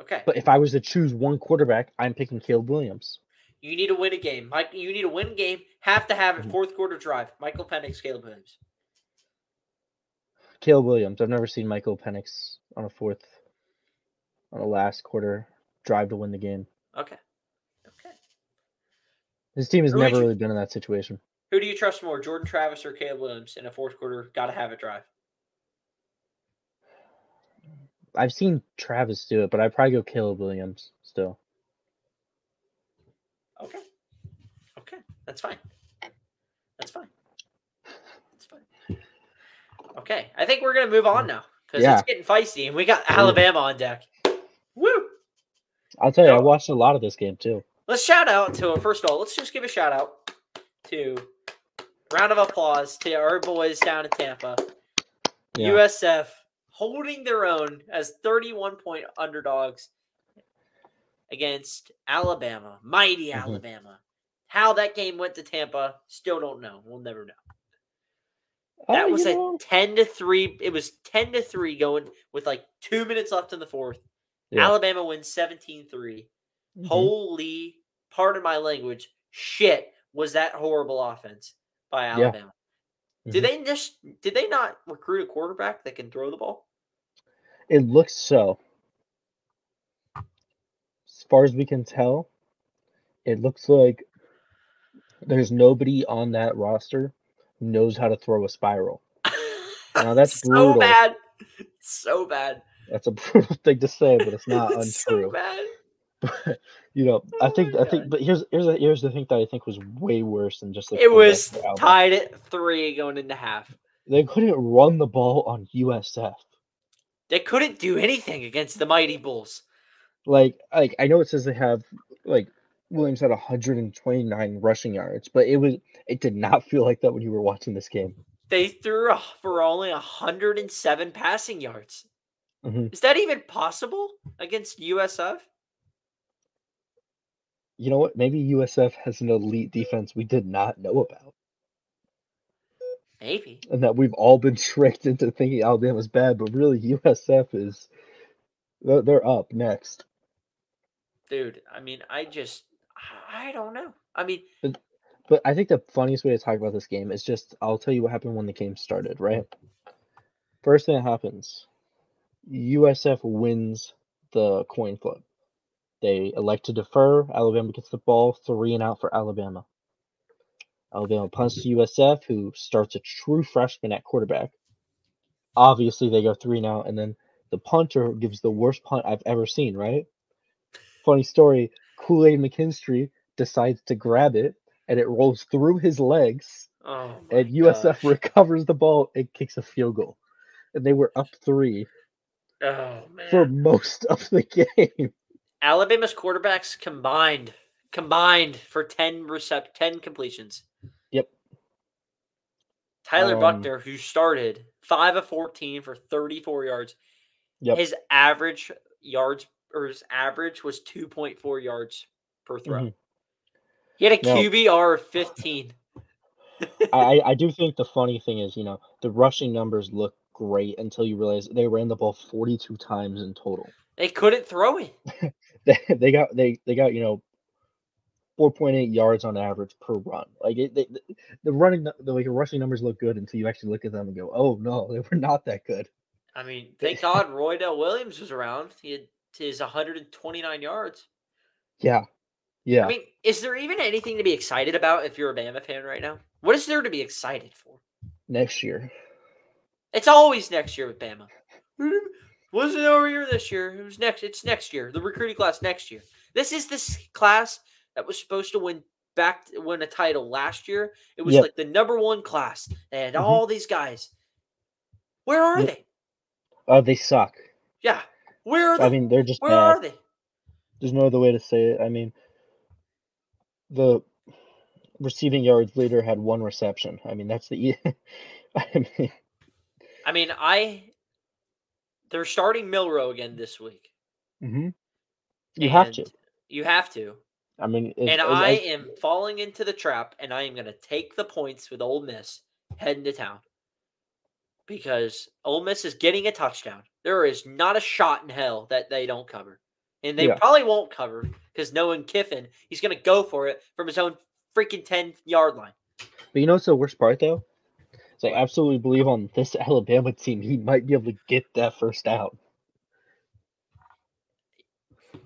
Okay. But if I was to choose one quarterback, I'm picking Caleb Williams. You need to win a game. Mike, you need to win a game. Have to have a fourth quarter drive. Michael Penix, Caleb Williams. Caleb Williams. I've never seen Michael Penix on a fourth, on a last quarter drive to win the game. Okay. Okay. His team has who never you, really been in that situation. Who do you trust more, Jordan Travis or Caleb Williams in a fourth quarter? Got to have a drive. I've seen Travis do it, but I'd probably go Caleb Williams still. Okay. Okay. That's fine. That's fine. That's fine. Okay. I think we're going to move on now because yeah. it's getting feisty and we got Alabama on deck. Woo! I'll tell you, so, I watched a lot of this game too. Let's shout out to, first of all, let's just give a shout out to, round of applause to our boys down in Tampa. Yeah. U S F holding their own as thirty-one point underdogs against Alabama, mighty mm-hmm. Alabama. How that game went to Tampa, still don't know. We'll never know. That oh, was a know. ten to three. It was ten to three going with like two minutes left in the fourth. Yeah. Alabama wins seventeen three. Mm-hmm. Holy, pardon my language, shit was that horrible offense by Alabama. Yeah. Mm-hmm. Did they just did they not recruit a quarterback that can throw the ball? It looks so. As far as we can tell, it looks like there's nobody on that roster who knows how to throw a spiral. Now that's so brutal. bad, so bad. That's a brutal thing to say, but it's not it's untrue. So bad. But, you know, oh I think I think, but here's here's the, here's the thing that I think was way worse than just like it was tied at three going into half. They couldn't run the ball on U S F. They couldn't do anything against the mighty Bulls. Like, like I know it says they have, like, Williams had one hundred twenty-nine rushing yards, but it was it did not feel like that when you were watching this game. They threw for only one hundred seven passing yards. Mm-hmm. Is that even possible against U S F? You know what? Maybe U S F has an elite defense we did not know about. Maybe. And that we've all been tricked into thinking Alabama's bad, but really U S F is – they're up next. Dude, I mean, I just, I don't know. I mean, but, but I think the funniest way to talk about this game is just, I'll tell you what happened when the game started, right? First thing that happens, U S F wins the coin flip. They elect to defer. Alabama gets the ball, three and out for Alabama. Alabama punts to U S F, who starts a true freshman at quarterback. Obviously, they go three and out, and then the punter gives the worst punt I've ever seen, right? Funny story, Kool-Aid McKinstry decides to grab it, and it rolls through his legs, oh and U S F gosh. recovers the ball and kicks a field goal. And they were up three, Oh, man. For most of the game. Alabama's quarterbacks combined combined for ten recept ten completions. Yep. Tyler um, Buckner, who started five of fourteen for thirty-four yards. Yep. His average yards or his average was two point four yards per throw. Mm-hmm. He had a now, Q B R of fifteen. I, I do think the funny thing is, you know, the rushing numbers look great until you realize they ran the ball forty-two times in total. They couldn't throw it. they, they got they they got you know four point eight yards on average per run. Like it, they, the running the like rushing numbers look good until you actually look at them and go, oh no, they were not that good. I mean, thank God Roy Dell Williams was around. He had his one hundred twenty-nine yards. Yeah. Yeah. I mean, is there even anything to be excited about if you're a Bama fan right now? What is there to be excited for? Next year. It's always next year with Bama. Wasn't over here this year. It was next. It's next year. The recruiting class next year. This is this class that was supposed to win back win a title last year. It was yep. like the number one class. They had mm-hmm. all these guys. Where are yep. they? Oh, uh, they suck. Yeah. Where are they? I mean, they're just Where bad. are they? There's no other way to say it. I mean, the receiving yards leader had one reception. I mean, that's the – I mean – I mean, I they're starting Milroe again this week. Mm-hmm. You have to. You have to. I mean, if, and if, I if, am falling into the trap, and I am going to take the points with Ole Miss heading to town because Ole Miss is getting a touchdown. There is not a shot in hell that they don't cover, and they yeah. probably won't cover because knowing Kiffin, he's going to go for it from his own freaking ten yard line. But you know what's the worst part though? I absolutely believe on this Alabama team, he might be able to get that first down.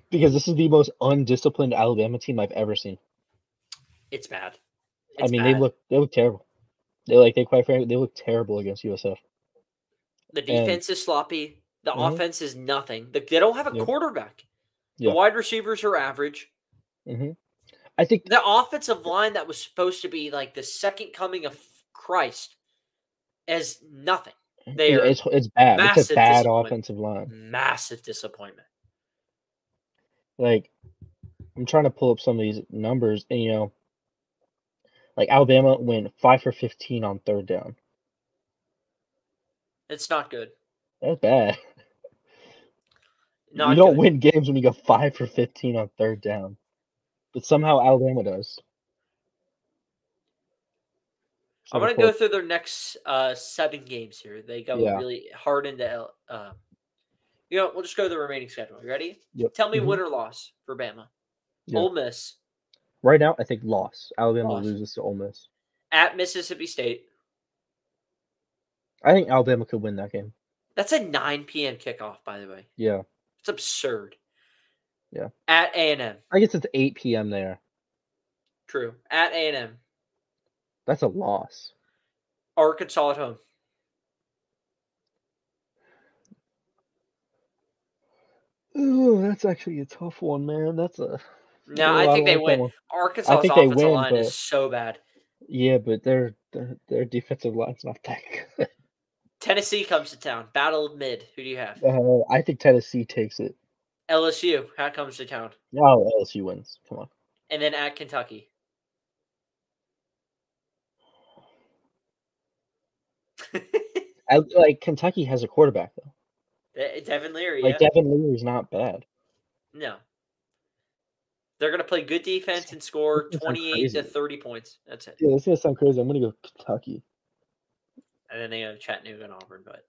Because this is the most undisciplined Alabama team I've ever seen. It's bad. It's I mean, bad. they look they look terrible. They like they quite frankly they look terrible against U S F. The defense and, is sloppy. The mm-hmm. offense is nothing. They don't have a yep. quarterback. Yep. The wide receivers are average. Mm-hmm. I think the offensive line that was supposed to be like the second coming of Christ. As nothing. They yeah, are it's, it's bad. It's a bad offensive line. Massive disappointment. Like, I'm trying to pull up some of these numbers, and, you know, like Alabama went five for fifteen on third down. It's not good. That's bad. Not you don't good. win games when you go five for fifteen on third down. But somehow Alabama does. I'm going to go through their next uh, seven games here. They go yeah. really hard into uh, – you know, we'll just go to the remaining schedule. You ready? Yep. Tell me mm-hmm. win or loss for Bama. Yep. Ole Miss. Right now, I think loss. Alabama loss. loses to Ole Miss. At Mississippi State. I think Alabama could win that game. That's a nine p.m. kickoff, by the way. Yeah. It's absurd. Yeah. At A and M. I guess it's eight p.m. there. True. At A and M. That's a loss. Arkansas at home. Ooh, that's actually a tough one, man. That's a no. I think they win. Arkansas's offensive line is so bad. Yeah, but their their, their defensive line's not that good. Tennessee comes to town. Battle of mid. Who do you have? Uh, I think Tennessee takes it. L S U. How comes to town? No, L S U wins. Come on. And then at Kentucky. I, like Kentucky has a quarterback though. Devin Leary. Like yeah. Devin Leary's not bad. No, they're gonna play good defense and score twenty-eight to thirty points. That's it. Yeah, this is gonna sound crazy. I'm gonna go Kentucky, and then they go Chattanooga and Auburn. But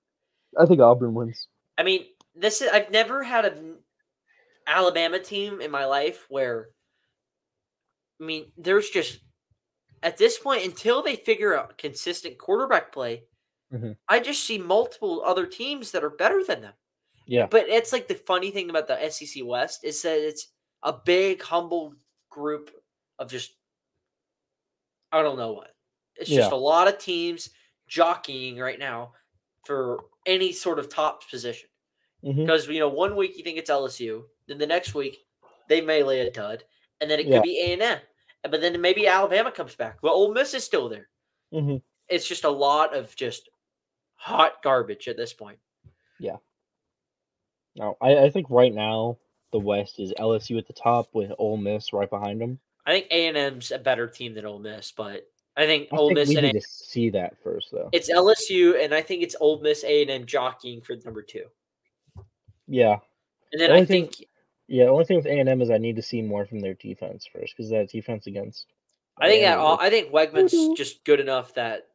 I think Auburn wins. I mean, this is I've never had an Alabama team in my life where, I mean, there's just at this point until they figure out consistent quarterback play. Mm-hmm. I just see multiple other teams that are better than them. Yeah. But it's like the funny thing about the S E C West is that it's a big, humble group of just, I don't know what. It's yeah. just a lot of teams jockeying right now for any sort of top position. Because, mm-hmm. you know, one week you think it's L S U. Then the next week they may lay a dud. And then it yeah. could be A and M. But then maybe Alabama comes back. Well, Ole Miss is still there. Mm-hmm. It's just a lot of just hot garbage at this point. Yeah. No, I, I think right now the West is L S U at the top with Ole Miss right behind them. I think A and M's a better team than Ole Miss, but I think I Ole think Miss we and need a- to see that first though. It's L S U, and I think it's Ole Miss, A and M jockeying for number two. Yeah, and then the I think thing, yeah, the only thing with A and M is I need to see more from their defense first because that defense against. I think that all, I think Wegman's mm-hmm. just good enough that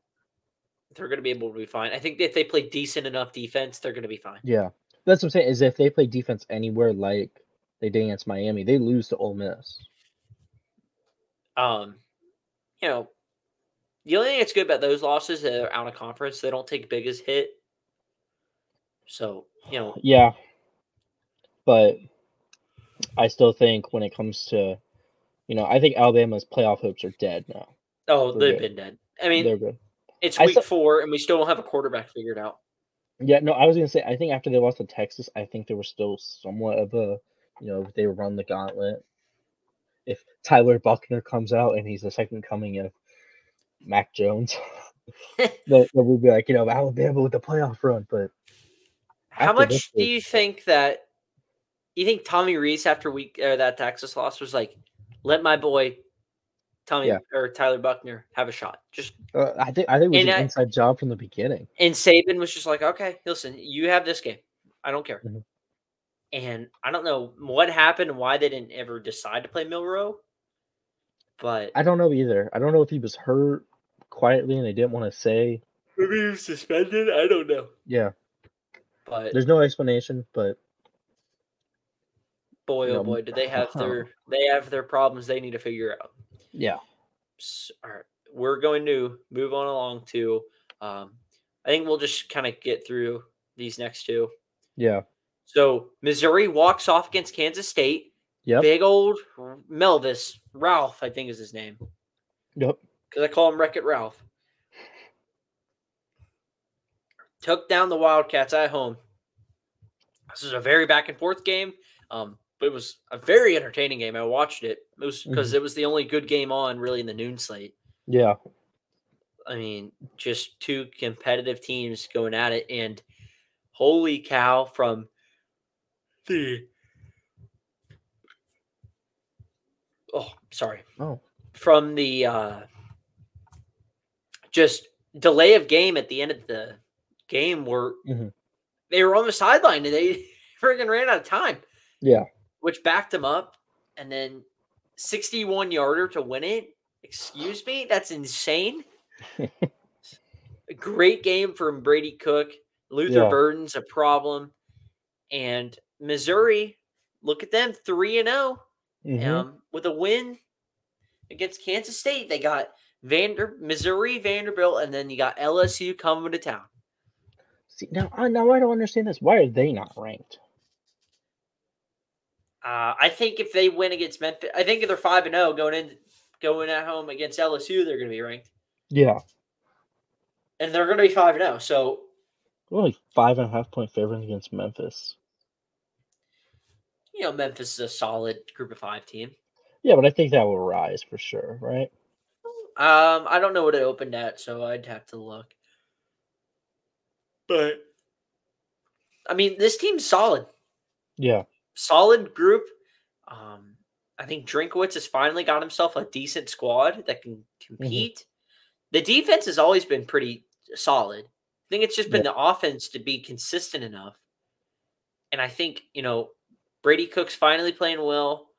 they're going to be able to be fine. I think if they play decent enough defense, they're going to be fine. Yeah. That's what I'm saying, is if they play defense anywhere like they did against Miami, they lose to Ole Miss. Um, you know, the only thing that's good about those losses is they're out of conference. They don't take big as hit. So, you know. Yeah. But I still think when it comes to, you know, I think Alabama's playoff hopes are dead now. Oh, they're they've good. been dead. I mean, they're good. It's week st- four, and we still don't have a quarterback figured out. Yeah, no, I was going to say, I think after they lost to Texas, I think they were still somewhat of a, you know, they run the gauntlet. If Tyler Buckner comes out and he's the second coming of Mac Jones, then we'll be like, you know, Alabama with the playoff run. But how much this, do you think that, you think Tommy Reese after week or that Texas loss was like, let my boy Tommy yeah. or Tyler Buckner have a shot? Just uh, I think I think it was and an I, inside job from the beginning. And Saban was just like, okay, listen, you have this game. I don't care. Mm-hmm. And I don't know what happened and why they didn't ever decide to play Milroe. But I don't know either. I don't know if he was hurt quietly and they didn't want to say. Maybe he was suspended. I don't know. Yeah. But there's no explanation, but boy, oh boy, do they have their they have their problems they need to figure out. Yeah. So, all right, we're going to move on along to. Um, I think we'll just kind of get through these next two. Yeah. So Missouri walks off against Kansas State. Yep. Big old Melvis Ralph, I think is his name. Yep. Because I call him Wreck-It Ralph. Took down the Wildcats at home. This is a very back and forth game. Um. It was a very entertaining game. I watched it. It was because mm-hmm. it was the only good game on really in the noon slate. Yeah. I mean, just two competitive teams going at it. And holy cow, from the oh, sorry. Oh. From the uh, just delay of game at the end of the game where mm-hmm. they were on the sideline and they freaking ran out of time. Yeah. Which backed them up, and then sixty-one yarder to win it. Excuse me? That's insane. A great game from Brady Cook. Luther yeah. Burden's a problem. And Missouri, look at them, three and oh mm-hmm. um, with a win against Kansas State. They got Vander Missouri, Vanderbilt, and then you got L S U coming to town. See, now, I, now I don't understand this. Why are they not ranked? Uh, I think if they win against Memphis, I think if they're five and zero going in, going at home against L S U, they're going to be ranked. Yeah, and they're going to be five and zero. So, only five and a half point favorites against Memphis. You know, Memphis is a solid group of five team. Yeah, but I think that will rise for sure, right? Um, I don't know what it opened at, so I'd have to look. But I mean, this team's solid. Yeah. Solid group. Um, I think Drinkwitz has finally got himself a decent squad that can compete. Mm-hmm. The defense has always been pretty solid. I think it's just been yeah. the offense to be consistent enough. And I think, you know, Brady Cook's finally playing well.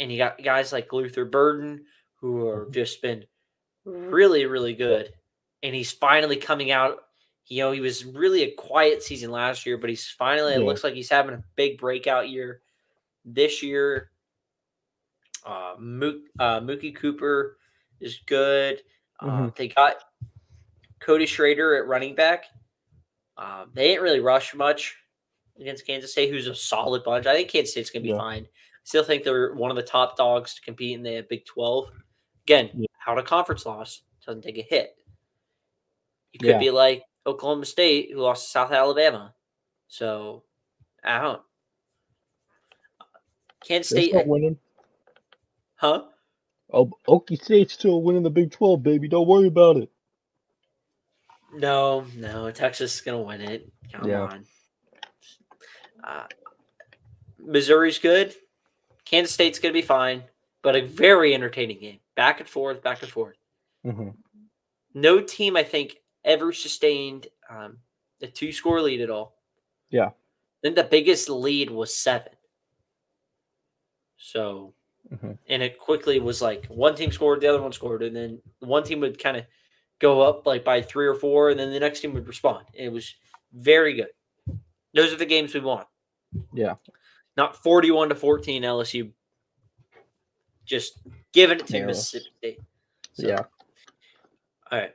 And you got guys like Luther Burden who are just been really, really good. And he's finally coming out. You know, he was really a quiet season last year, but he's finally, yeah. it looks like he's having a big breakout year this year. Uh, Mook, uh, Mookie Cooper is good. Mm-hmm. Uh, they got Cody Schrader at running back. Uh, they didn't really rush much against Kansas State, who's a solid bunch. I think Kansas State's going to be yeah. fine. I still think they're one of the top dogs to compete in the Big twelve. Again, yeah. out of conference loss, doesn't take a hit. You could yeah. be like, Oklahoma State, who lost to South Alabama. So, I don't. Kansas State. Still winning. Huh? Oh, Okie State's still winning the Big twelve, baby. Don't worry about it. No, no. Texas is going to win it. Come yeah. on. Uh, Missouri's good. Kansas State's going to be fine, but a very entertaining game. Back and forth, back and forth. Mm-hmm. No team, I think, ever sustained um, a two-score lead at all. Yeah. Then the biggest lead was seven. So, mm-hmm. and it quickly was like one team scored, the other one scored, and then one team would kind of go up like by three or four, and then the next team would respond. It was very good. Those are the games we want. Yeah. Not forty-one to fourteen L S U. Just giving it to Narrow. Mississippi State. So, yeah. All right.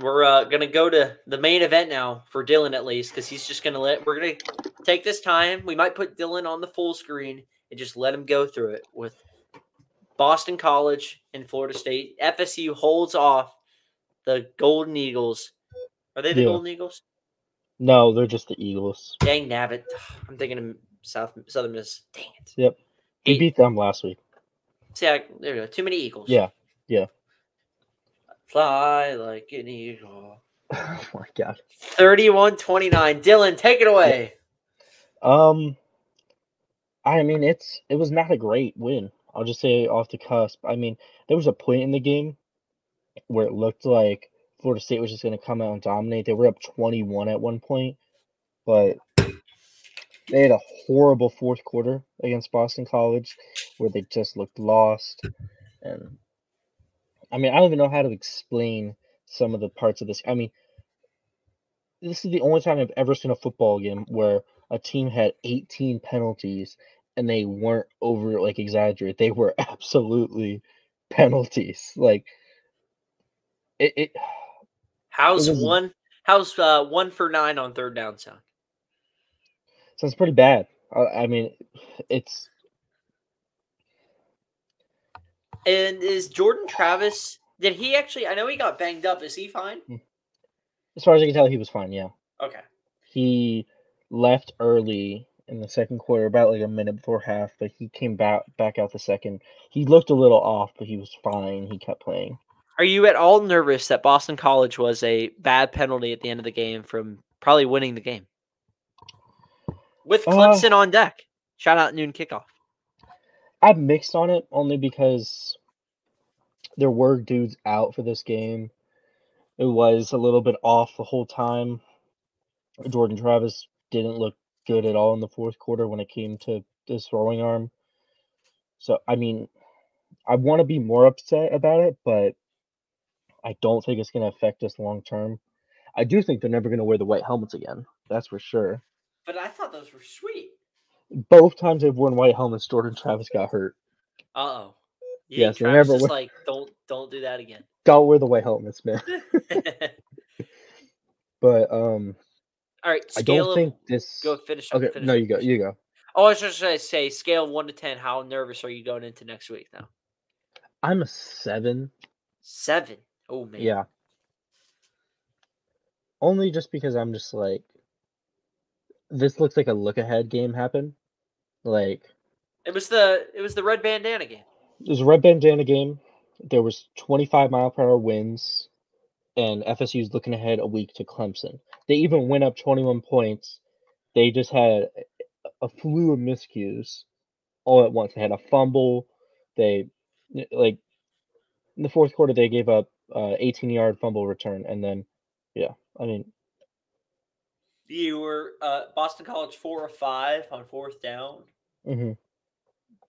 We're uh, going to go to the main event now for Dylan, at least, because he's just going to let – we're going to take this time. We might put Dylan on the full screen and just let him go through it with Boston College and Florida State. F S U holds off the Golden Eagles. Are they the yeah. Golden Eagles? No, they're just the Eagles. Dang nabbit. I'm thinking of South Southern Miss. Dang it. Yep. We Eight. beat them last week. See, I, there we go. Too many Eagles. Yeah. Yeah. Fly like an eagle. Oh, my God. thirty-one twenty-nine Dylan, take it away. Yeah. Um, I mean, it's it was not a great win. I'll just say off the cusp. I mean, there was a point in the game where it looked like Florida State was just going to come out and dominate. They were up twenty-one at one point, but they had a horrible fourth quarter against Boston College where they just looked lost. And, I mean, I don't even know how to explain some of the parts of this. I mean, this is the only time I've ever seen a football game where a team had eighteen penalties and they weren't over, like, exaggerated. They were absolutely penalties. Like, it... it How's one? How's uh, one for nine on third down sound? Sounds pretty bad. I, I mean, it's. And is Jordan Travis? Did he actually? I know he got banged up. Is he fine? As far as I can tell, he was fine. Yeah. Okay. He left early in the second quarter, about like a minute before half, but he came back back out the second. He looked a little off, but he was fine. He kept playing. Are you at all nervous that Boston College was a bad penalty at the end of the game from probably winning the game? With Clemson uh, on deck. Shout out noon kickoff. I'm mixed on it only because there were dudes out for this game. It was a little bit off the whole time. Jordan Travis didn't look good at all in the fourth quarter when it came to his throwing arm. So, I mean, I want to be more upset about it, but I don't think it's going to affect us long term. I do think they're never going to wear the white helmets again. That's for sure. But I thought those were sweet. Both times they've worn white helmets, Jordan Travis got hurt. Uh-oh. Yeah, yes, Travis is like, don't, don't do that again. Don't wear the white helmets, man. But, um... All right, scale I don't of, think this... Go finish up. Okay, finish no, you go. You go. Oh, I was just going to say, scale of one to ten, how nervous are you going into next week now? I'm a seven. Seven? Oh, man. Yeah. Only just because I'm just like, this looks like a look-ahead game happened. Like it was the it was the red bandana game. It was a red bandana game. There was twenty-five mile per hour winds, and F S U's looking ahead a week to Clemson. They even went up twenty-one points. They just had a slew of miscues all at once. They had a fumble. They like in the fourth quarter they gave up uh eighteen-yard fumble return, and then yeah, I mean. You were uh, Boston College four or five on fourth down. Mm-hmm.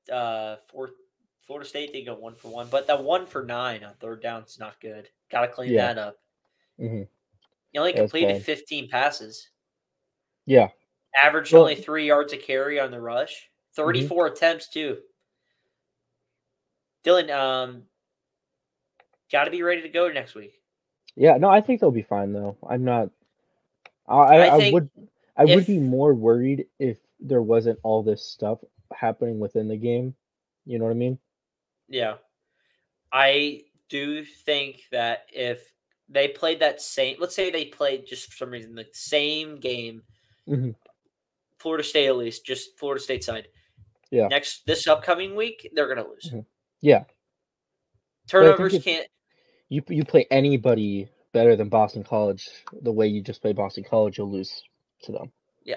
Uh, fourth, Florida State did go one for one, but that one for nine on third down is not good. Got to clean yeah. that up. Mm-hmm. You only completed fifteen passes. Yeah. Averaged well, only three yards a carry on the rush. thirty-four mm-hmm. attempts, too. Dylan, um, got to be ready to go next week. Yeah, no, I think they'll be fine, though. I'm not. I, I, I would I if, would be more worried if there wasn't all this stuff happening within the game. You know what I mean? Yeah. I do think that if they played that same – let's say they played just for some reason the same game, mm-hmm. Florida State at least, just Florida State side. Yeah. Next – this upcoming week, they're going to lose. Mm-hmm. Yeah. Turnovers can't – You You play anybody – better than Boston College, the way you just play Boston College, you'll lose to them. Yeah.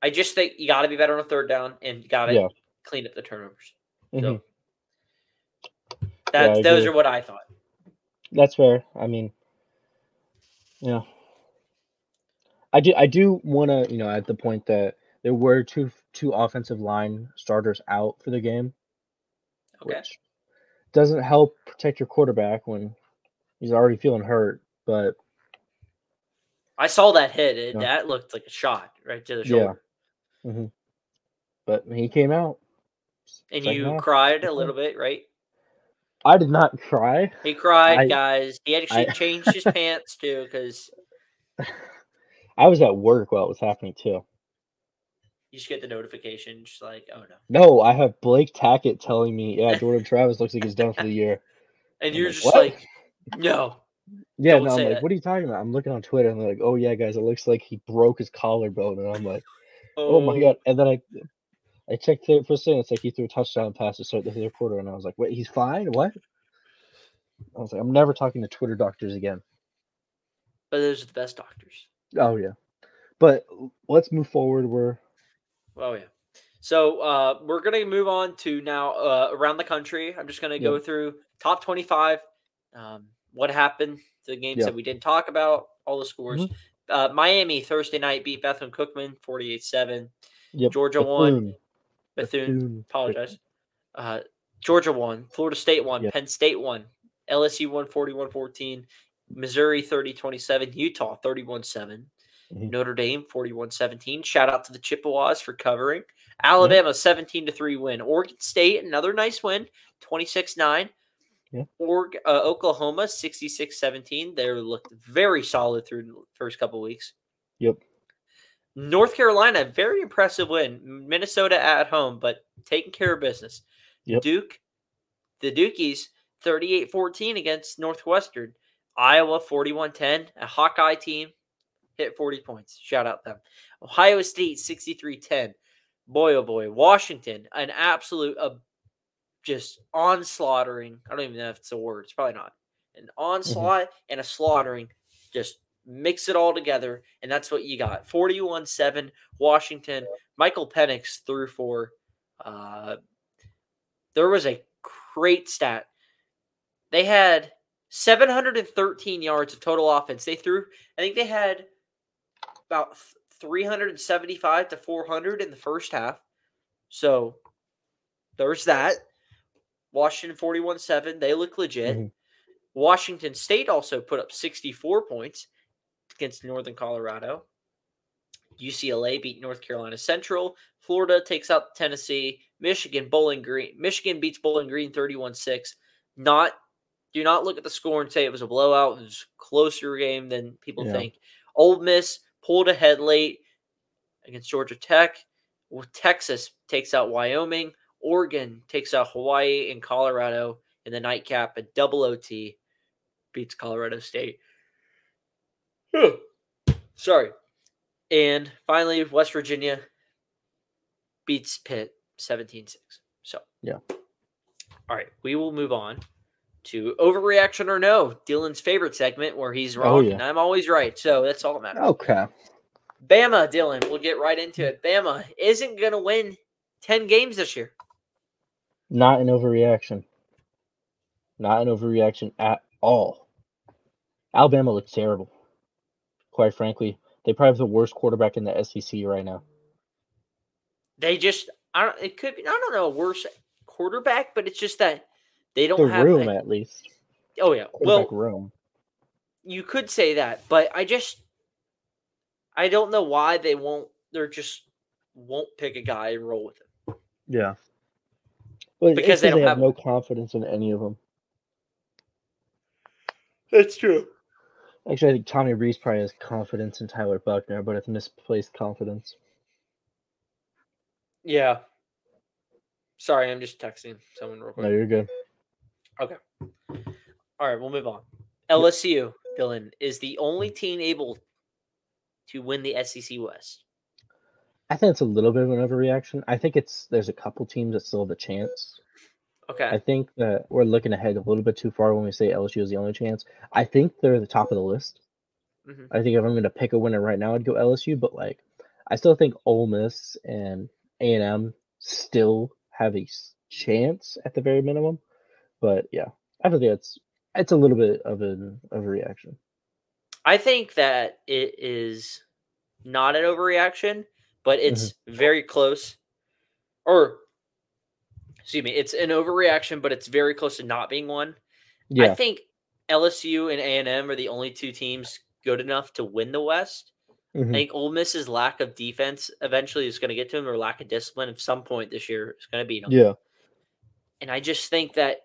I I just think you got to be better on a third down and you got to yeah. clean up the turnovers. So mm-hmm. that's, yeah, those agree. Are what I thought. That's fair. I mean, yeah. I do, I do want to, you know, at the point that there were two two offensive line starters out for the game. Okay. Which doesn't help protect your quarterback when he's already feeling hurt, but I saw that hit. It, yeah. That looked like a shot right to the shoulder. Yeah. Mm-hmm. But he came out. And like, you no. cried a little bit, right? I did not cry. He cried, I, guys. He actually I, changed his pants, too, because I was at work while it was happening, too. You just get the notification, just like, oh, no. No, I have Blake Tackett telling me, yeah, Jordan Travis looks like he's done for the year. And I'm you're like, just what? Like, no. Yeah, no, I'm like, that. What are you talking about? I'm looking on Twitter, and they're like, oh, yeah, guys, it looks like he broke his collarbone. And I'm like, oh, oh my God. And then I I checked it for a second. It's like he threw a touchdown pass to start the third quarter, and I was like, wait, he's fine? What? I was like, I'm never talking to Twitter doctors again. But those are the best doctors. Oh, yeah. But let's move forward. We're Oh, yeah. So uh, we're going to move on to now uh, around the country. I'm just going to yeah. go through top twenty-five, um, what happened to the games yeah. that we didn't talk about, all the scores. Mm-hmm. Uh, Miami Thursday night beat Bethune-Cookman forty-eight seven. Yep. Georgia Bethune. won. Bethune, Bethune. Apologize. Uh, Georgia won. Florida State won. Yep. Penn State won. L S U won forty-one fourteen. Missouri thirty twenty-seven. Utah thirty-one seven. Mm-hmm. Notre Dame forty-one seventeen. Shout out to the Chippewas for covering. Alabama seventeen to three win. Oregon State another nice win, twenty-six nine. Yeah. Or uh, Oklahoma sixty-six seventeen. They looked very solid through the first couple weeks. Yep. North Carolina, very impressive win. Minnesota at home, but taking care of business. Yep. Duke, the Dukies thirty-eight fourteen against Northwestern. Iowa forty-one ten. A Hawkeye team. Hit forty points. Shout out them. Ohio State, sixty-three ten. Boy, oh boy. Washington, an absolute uh, just onslaughtering. I don't even know if it's a word. It's probably not. An onslaught mm-hmm. and a slaughtering. Just mix it all together, and that's what you got. forty-one seven, Washington. Michael Penix threw for. Uh, there was a great stat. They had seven hundred thirteen yards of total offense. They threw, I think they had – about three hundred seventy-five to four hundred in the first half. So there's that. Washington forty-one seven. They look legit. Mm-hmm. Washington State also put up sixty-four points against Northern Colorado. U C L A beat North Carolina Central. Florida takes out Tennessee. Michigan Bowling Green. Michigan beats Bowling Green thirty-one six. Not do not look at the score and say it was a blowout. It was a closer game than people yeah. think. Ole Miss pulled ahead late against Georgia Tech. Texas takes out Wyoming. Oregon takes out Hawaii and Colorado in the nightcap. A double O T beats Colorado State. Sorry. And finally, West Virginia beats Pitt seventeen six. So, yeah. All right. We will move on to overreaction or no, Dylan's favorite segment where he's wrong oh, yeah. and I'm always right. So that's all that matters. Okay. Bama, Dylan, we'll get right into it. Bama isn't going to win ten games this year. Not an overreaction. Not an overreaction at all. Alabama looks terrible. Quite frankly, they probably have the worst quarterback in the S E C right now. They just, I don't, it could be, I don't know, a worse quarterback, but it's just that. They don't the have room, that. At least. Oh, yeah. Well, room. You could say that, but I just – I don't know why they won't – they just won't pick a guy and roll with him. Yeah. Well, because they don't they have, have no confidence in any of them. That's true. Actually, I think Tommy Reese probably has confidence in Tyler Buckner, but it's misplaced confidence. Yeah. Sorry, I'm just texting someone real quick. No, you're good. Okay. All right, we'll move on. L S U, Dylan, is the only team able to win the S E C West. I think it's a little bit of an overreaction. I think it's there's a couple teams that still have a chance. Okay. I think that we're looking ahead a little bit too far when we say L S U is the only chance. I think they're at the top of the list. Mm-hmm. I think if I'm going to pick a winner right now, I'd go L S U, but like I still think Ole Miss and A and M still have a chance at the very minimum. But yeah, I don't think that's it's a little bit of an overreaction. I think that it is not an overreaction, but it's mm-hmm. very close. Or excuse me, it's an overreaction, but it's very close to not being one. Yeah. I think L S U and A and M are the only two teams good enough to win the West. Mm-hmm. I think Ole Miss's lack of defense eventually is going to get to them, or lack of discipline at some point this year is going to beat them. Yeah. And I just think that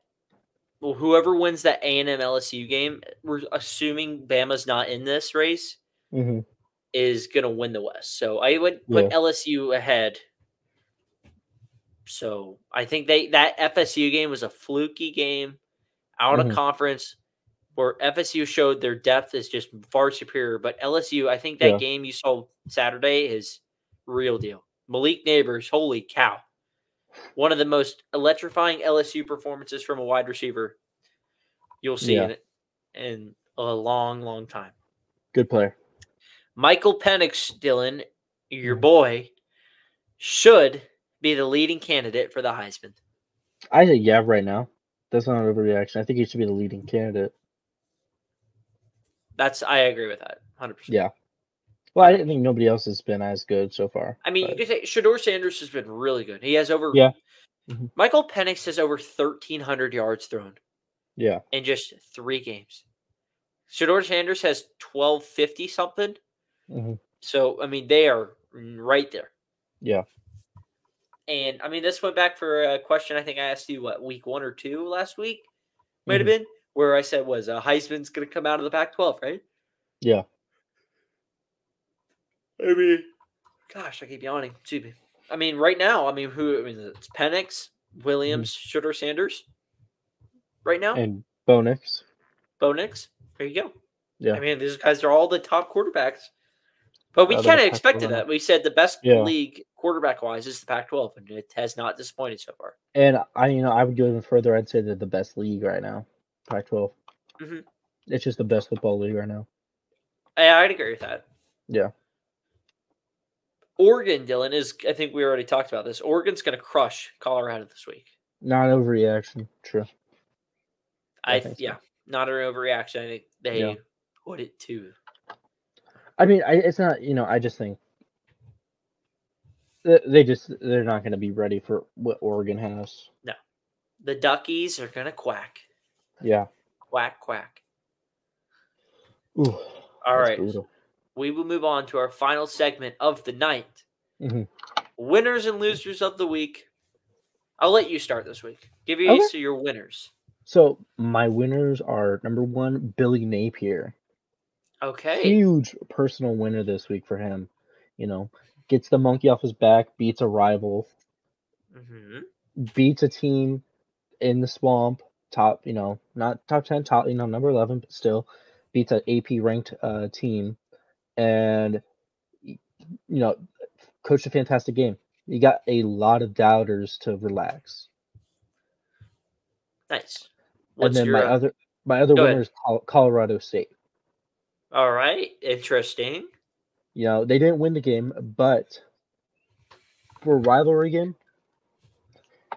well, whoever wins that A and M L S U game, we're assuming Bama's not in this race, mm-hmm. is going to win the West. So I would put yeah. L S U ahead. So I think they that F S U game was a fluky game out mm-hmm. of conference, where F S U showed their depth is just far superior. But L S U, I think that yeah. game you saw Saturday is real deal. Malik Nabers, holy cow. One of the most electrifying L S U performances from a wide receiver you'll see yeah. in, in a long, long time. Good player. Michael Penix, Dylan, your boy, should be the leading candidate for the Heisman. I think, yeah, right now. That's not an overreaction. I think he should be the leading candidate. That's I agree with that, one hundred percent. Yeah. Well, I didn't think nobody else has been as good so far. I mean, but. You could say Shador Sanders has been really good. He has over yeah. mm-hmm. Michael Penix has over thirteen hundred yards thrown. Yeah. In just three games. Shador Sanders has twelve fifty something. Mm-hmm. So, I mean, they are right there. Yeah. And, I mean, this went back for a question I think I asked you, what, week one or two last week? Might mm-hmm. have been. Where I said was, uh, Heisman's going to come out of the Pac twelve, right? Yeah. I mean, gosh, I keep yawning. Excuse me. I mean, right now, I mean, who? I mean, it's Penix, Williams, mm-hmm. Shador Sanders right now. And Bo Nix. Bo Nix. There you go. Yeah. I mean, these guys are all the top quarterbacks. But we kind of expected that. We said the best yeah. league quarterback-wise is the Pac twelve, and it has not disappointed so far. And, I, you know, I would go even further. I'd say they're the best league right now. Pac twelve. Mm-hmm. It's just the best football league right now. Yeah, I'd agree with that. Yeah. Oregon, Dylan, is I think we already talked about this. Oregon's going to crush Colorado this week. Not an overreaction. True. I, I think yeah, so. Not an overreaction. I think they yeah. put it to. I mean, I, it's not, you know, I just think they, they just, they're not going to be ready for what Oregon has. No. The Duckies are going to quack. Yeah. Quack, quack. Ooh, all right. Brutal. We will move on to our final segment of the night. Mm-hmm. Winners and losers of the week. I'll let you start this week. Give you okay. your winners. So my winners are, number one, Billy Napier. Okay. Huge personal winner this week for him. You know, gets the monkey off his back, beats a rival, mm-hmm. beats a team in the swamp. Top, you know, not top ten, top, you know, number eleven, but still beats an A P-ranked uh, team. And, you know, coached a fantastic game. You got a lot of doubters to relax. Nice. What's and then your, my other my other winner ahead. is Colorado State. All right. Interesting. You know, they didn't win the game, but for a rivalry game,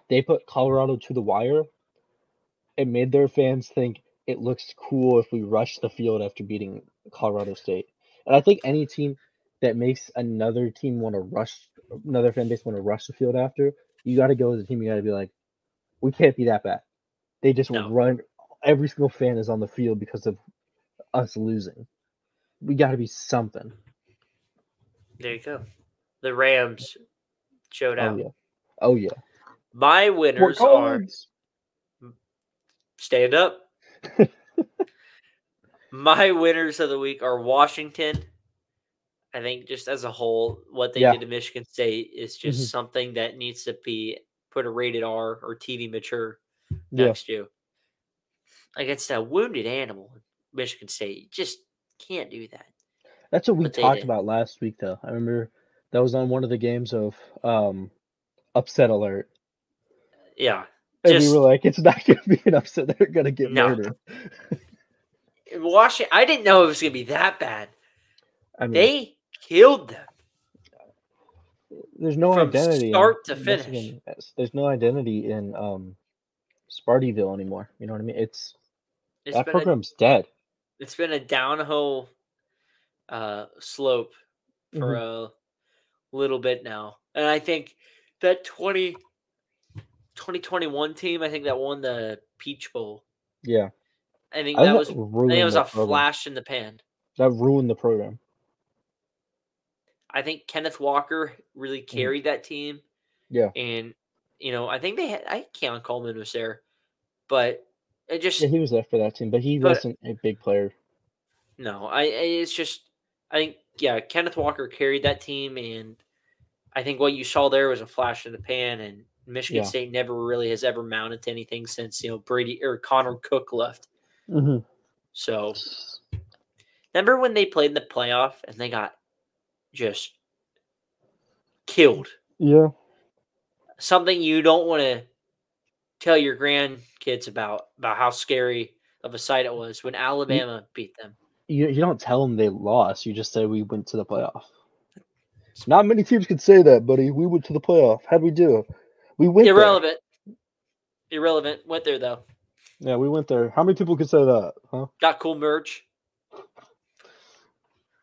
they put Colorado to the wire. It made their fans think it looks cool if we rush the field after beating Colorado State. And I think any team that makes another team want to rush, another fan base want to rush the field after, you got to go as a team. You got to be like, we can't be that bad. They just no. run. Every single fan is on the field because of us losing. We got to be something. There you go. The Rams showed out. Oh, yeah. Oh, yeah. My winners are... Stand up. My winners of the week are Washington. I think just as a whole, what they yeah. did to Michigan State is just mm-hmm. something that needs to be put a rated R or T V mature next yeah. to. Like, it's a wounded animal in Michigan State. You just can't do that. That's what we but talked about last week, though. I remember that was on one of the games of um, Upset Alert. Yeah. And just, we were like, it's not going to be enough, so they're going to get no. murdered. Washington, I didn't know it was going to be that bad. I mean, they killed them. there's no From identity start to finish. Michigan. There's no identity in um, Spartyville anymore. You know what I mean? It's, it's that program's a, dead. It's been a downhill uh, slope for mm-hmm. a little bit now, and I think that twenty twenty-one team, I think that won the Peach Bowl. Yeah, I think that I was. I think it was a program. flash in the pan. That ruined the program. I think Kenneth Walker really carried mm. that team. Yeah. And, you know, I think they had, I Keon Coleman was there, but it just. Yeah, he was there for that team, but he but, wasn't a big player. No, I, it's just, I think, yeah, Kenneth Walker carried that team. And I think what you saw there was a flash in the pan. And Michigan yeah. State never really has ever mounted to anything since, you know, Brady or Connor Cook left. Mm-hmm. So remember when they played in the playoff and they got just killed. Yeah. Something you don't want to tell your grandkids about, about how scary of a sight it was when Alabama you, beat them. You you don't tell them they lost. You just say we went to the playoff. Not many teams could say that, buddy. We went to the playoff. How'd we do? We went Irrelevant. There. Irrelevant. Went there, though. Yeah, we went there. How many people could say that? Huh? Got cool merch.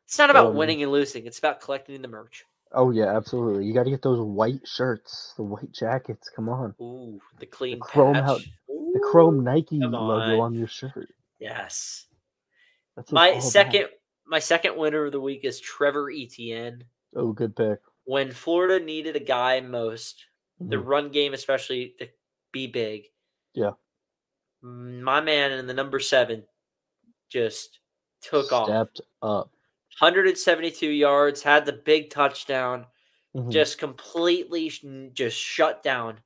It's not about um, winning and losing. It's about collecting the merch. Oh, yeah, absolutely. You got to get those white shirts, the white jackets. Come on. Ooh, the clean the chrome patch. Out, the chrome Nike Come logo on. on your shirt. Yes. That's my second about. My second winner of the week is Trevor Etienne. Oh, good pick. When Florida needed a guy most, mm-hmm. the run game especially, to be big. Yeah. My man in the number seven just took Stepped off. Stepped up. one hundred seventy-two yards, had the big touchdown, mm-hmm. just completely sh- just shut down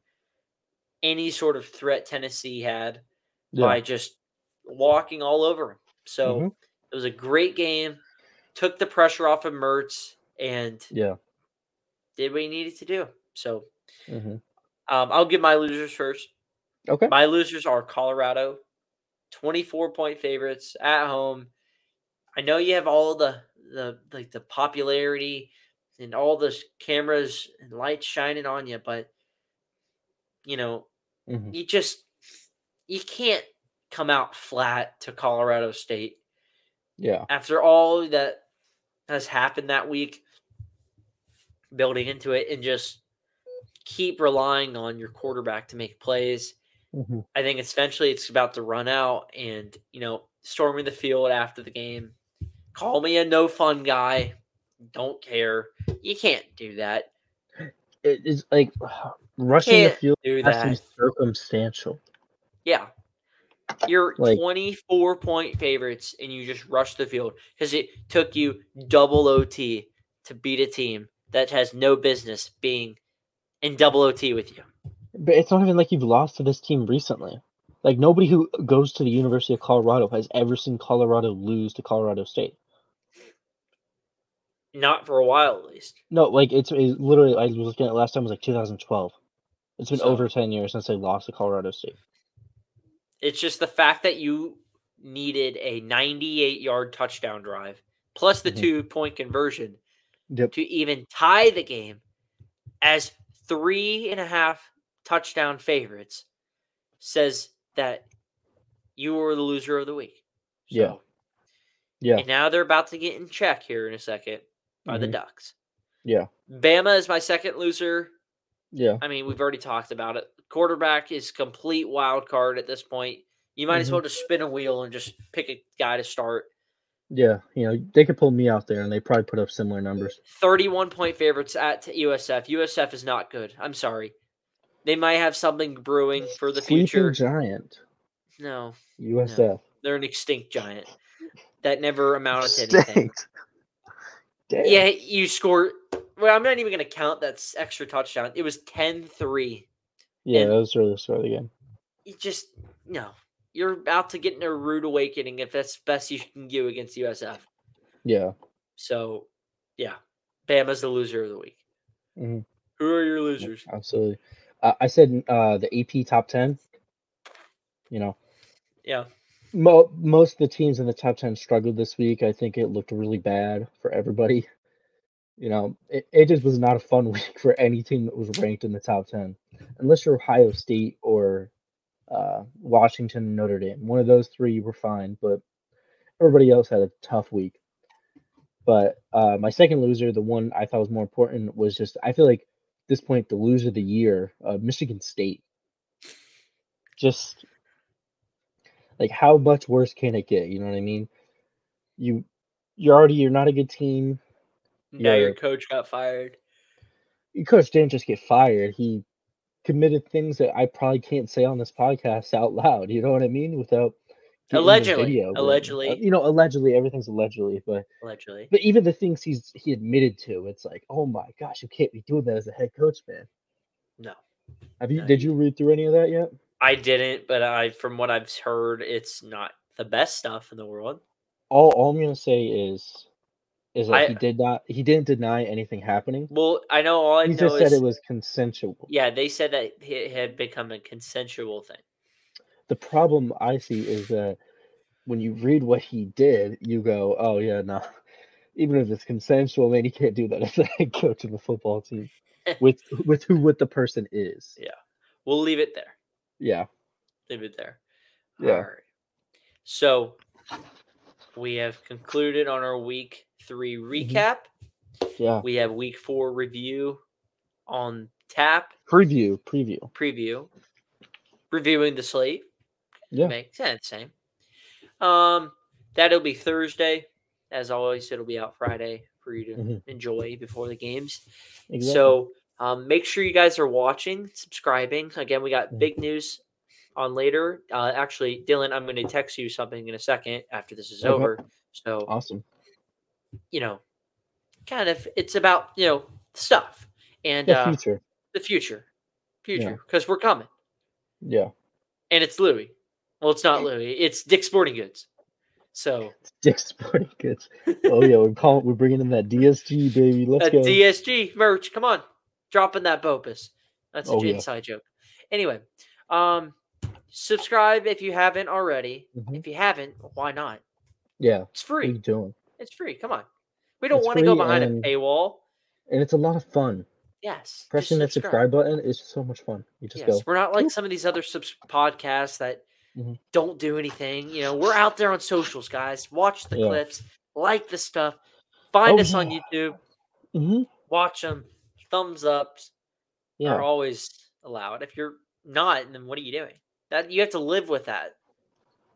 any sort of threat Tennessee had yeah. by just walking all over him. So mm-hmm. it was a great game, took the pressure off of Mertz, and yeah. did what he needed to do. So mm-hmm. um, I'll give my losers first. Okay. My losers are Colorado, twenty-four point favorites at home. I know you have all the, the like the popularity and all the cameras and lights shining on you, but you know, mm-hmm. you just you can't come out flat to Colorado State. Yeah. After all that has happened that week, building into it, and just keep relying on your quarterback to make plays. Mm-hmm. I think eventually it's about to run out, and you know, storming the field after the game. Call me a no fun guy. Don't care. You can't do that. It is like ugh, rushing the field has to be circumstantial. Yeah. You're like, twenty-four point favorites and you just rush the field because it took you double O T to beat a team that has no business being in double O T with you. But it's not even like you've lost to this team recently. Like, nobody who goes to the University of Colorado has ever seen Colorado lose to Colorado State. Not for a while, at least. No, like, it's, it's literally, I was looking at it last time, it was like two thousand twelve. It's been so, over ten years since they lost to Colorado State. It's just the fact that you needed a ninety-eight-yard touchdown drive, plus the mm-hmm. two-point conversion, yep. to even tie the game as three-and-a-half touchdown favorites says that you were the loser of the week. So, yeah. Yeah. And now they're about to get in check here in a second by mm-hmm. the Ducks. Yeah. Bama is my second loser. Yeah. I mean, we've already talked about it. Quarterback is complete wild card at this point. You might mm-hmm. as well just spin a wheel and just pick a guy to start. Yeah. You know, they could pull me out there and they probably put up similar numbers. thirty-one point favorites at U S F. U S F is not good. I'm sorry. They might have something brewing for the Sleeping future. Giant. No. U S F. No. They're an extinct giant that never amounted to anything. Damn. Yeah, you scored. Well, I'm not even going to count that extra touchdown. It was ten three. Yeah, and that was really the start of the game. You just, no. You're about to get in a rude awakening if that's best you can do against U S F. Yeah. So, yeah. Bama's the loser of the week. Mm-hmm. Who are your losers? Absolutely. Uh, I said uh, the A P top ten, you know. Yeah. Mo- most of the teams in the top ten struggled this week. I think it looked really bad for everybody. You know, it, it just was not a fun week for any team that was ranked in the top ten, unless you're Ohio State or uh, Washington and Notre Dame. One of those three you were fine, but everybody else had a tough week. But uh, my second loser, the one I thought was more important, was just, I feel like at this point, the loser of the year, uh, Michigan State. Just, like, how much worse can it get? You know what I mean? You, you're already, you're not a good team. Yeah, your coach got fired. Your coach didn't just get fired. He committed things that I probably can't say on this podcast out loud. You know what I mean? Without allegedly, video, allegedly, but, you know, allegedly, everything's allegedly, but allegedly, but even the things he's he admitted to, it's like, oh my gosh, you can't be doing that as a head coach, man. No. Have you? No. Did you read through any of that yet? I didn't, but I, from what I've heard, it's not the best stuff in the world. All, all I'm gonna say is. Is that I, he did not? He didn't deny anything happening. Well, I know all I he know just is said it was consensual. Yeah, they said that it had become a consensual thing. The problem I see is that when you read what he did, you go, "Oh yeah, no." Nah. Even if it's consensual, man, you can't do that as a head coach of a football team with with who what the person is. Yeah, we'll leave it there. Yeah, leave it there. Yeah. All right. So we have concluded on our week three recap. Mm-hmm. Yeah, we have week four review on tap. Preview, preview, preview. Reviewing the slate. Yeah, makes sense. Same. Um, that'll be Thursday. As always, it'll be out Friday for you to mm-hmm. enjoy before the games. Exactly. So, um, make sure you guys are watching, subscribing. Again, we got big news on later. Uh, actually, Dylan, I'm going to text you something in a second after this is okay. over. So awesome. You know, kind of, it's about, you know, stuff and the uh, future, the future, future, because yeah. we're coming. Yeah. And it's Louis. Well, it's not Louis. It's Dick's Sporting Goods. So it's Dick's Sporting Goods. Oh yeah, we're calling, we're bringing in that D S G baby. Let's go. D S G merch. Come on, dropping that Bopus. That's oh, a yeah. inside joke. Anyway, um, subscribe if you haven't already. Mm-hmm. If you haven't, why not? Yeah, it's free. What are you doing? It's free. Come on. We don't it's want to go behind and, a paywall. And it's a lot of fun. Yes. Pressing that subscribe button is so much fun. You just yes, go. We're not like some of these other subs- podcasts that mm-hmm. don't do anything. You know, we're out there on socials, guys. Watch the yeah. clips. Like the stuff. Find oh, us yeah. on YouTube. Mm-hmm. Watch them. Thumbs ups yeah. are always allowed. If you're not, then what are you doing? That you have to live with that.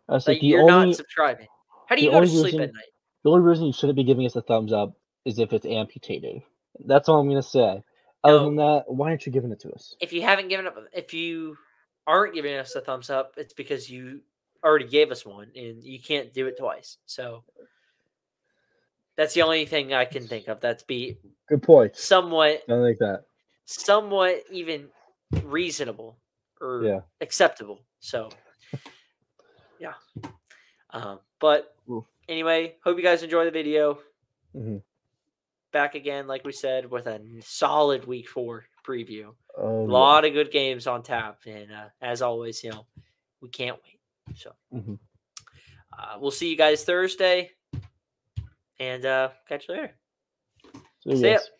That's like, like you're only, not subscribing. How do you go to sleep reason- at night? The only reason you shouldn't be giving us a thumbs up is if it's amputated. That's all I'm going to say. Other no. than that, why aren't you giving it to us? If you haven't given up, if you aren't giving us a thumbs up, it's because you already gave us one and you can't do it twice. So that's the only thing I can think of. That's be good point. Somewhat, I like that. Somewhat even reasonable or yeah. acceptable. So yeah, um, but. Oof. Anyway, hope you guys enjoy the video. Mm-hmm. Back again, like we said, with a solid week four preview. Oh, a lot yeah. of good games on tap. And uh, as always, you know, we can't wait. So mm-hmm. uh, we'll see you guys Thursday. And uh, catch you later. See you.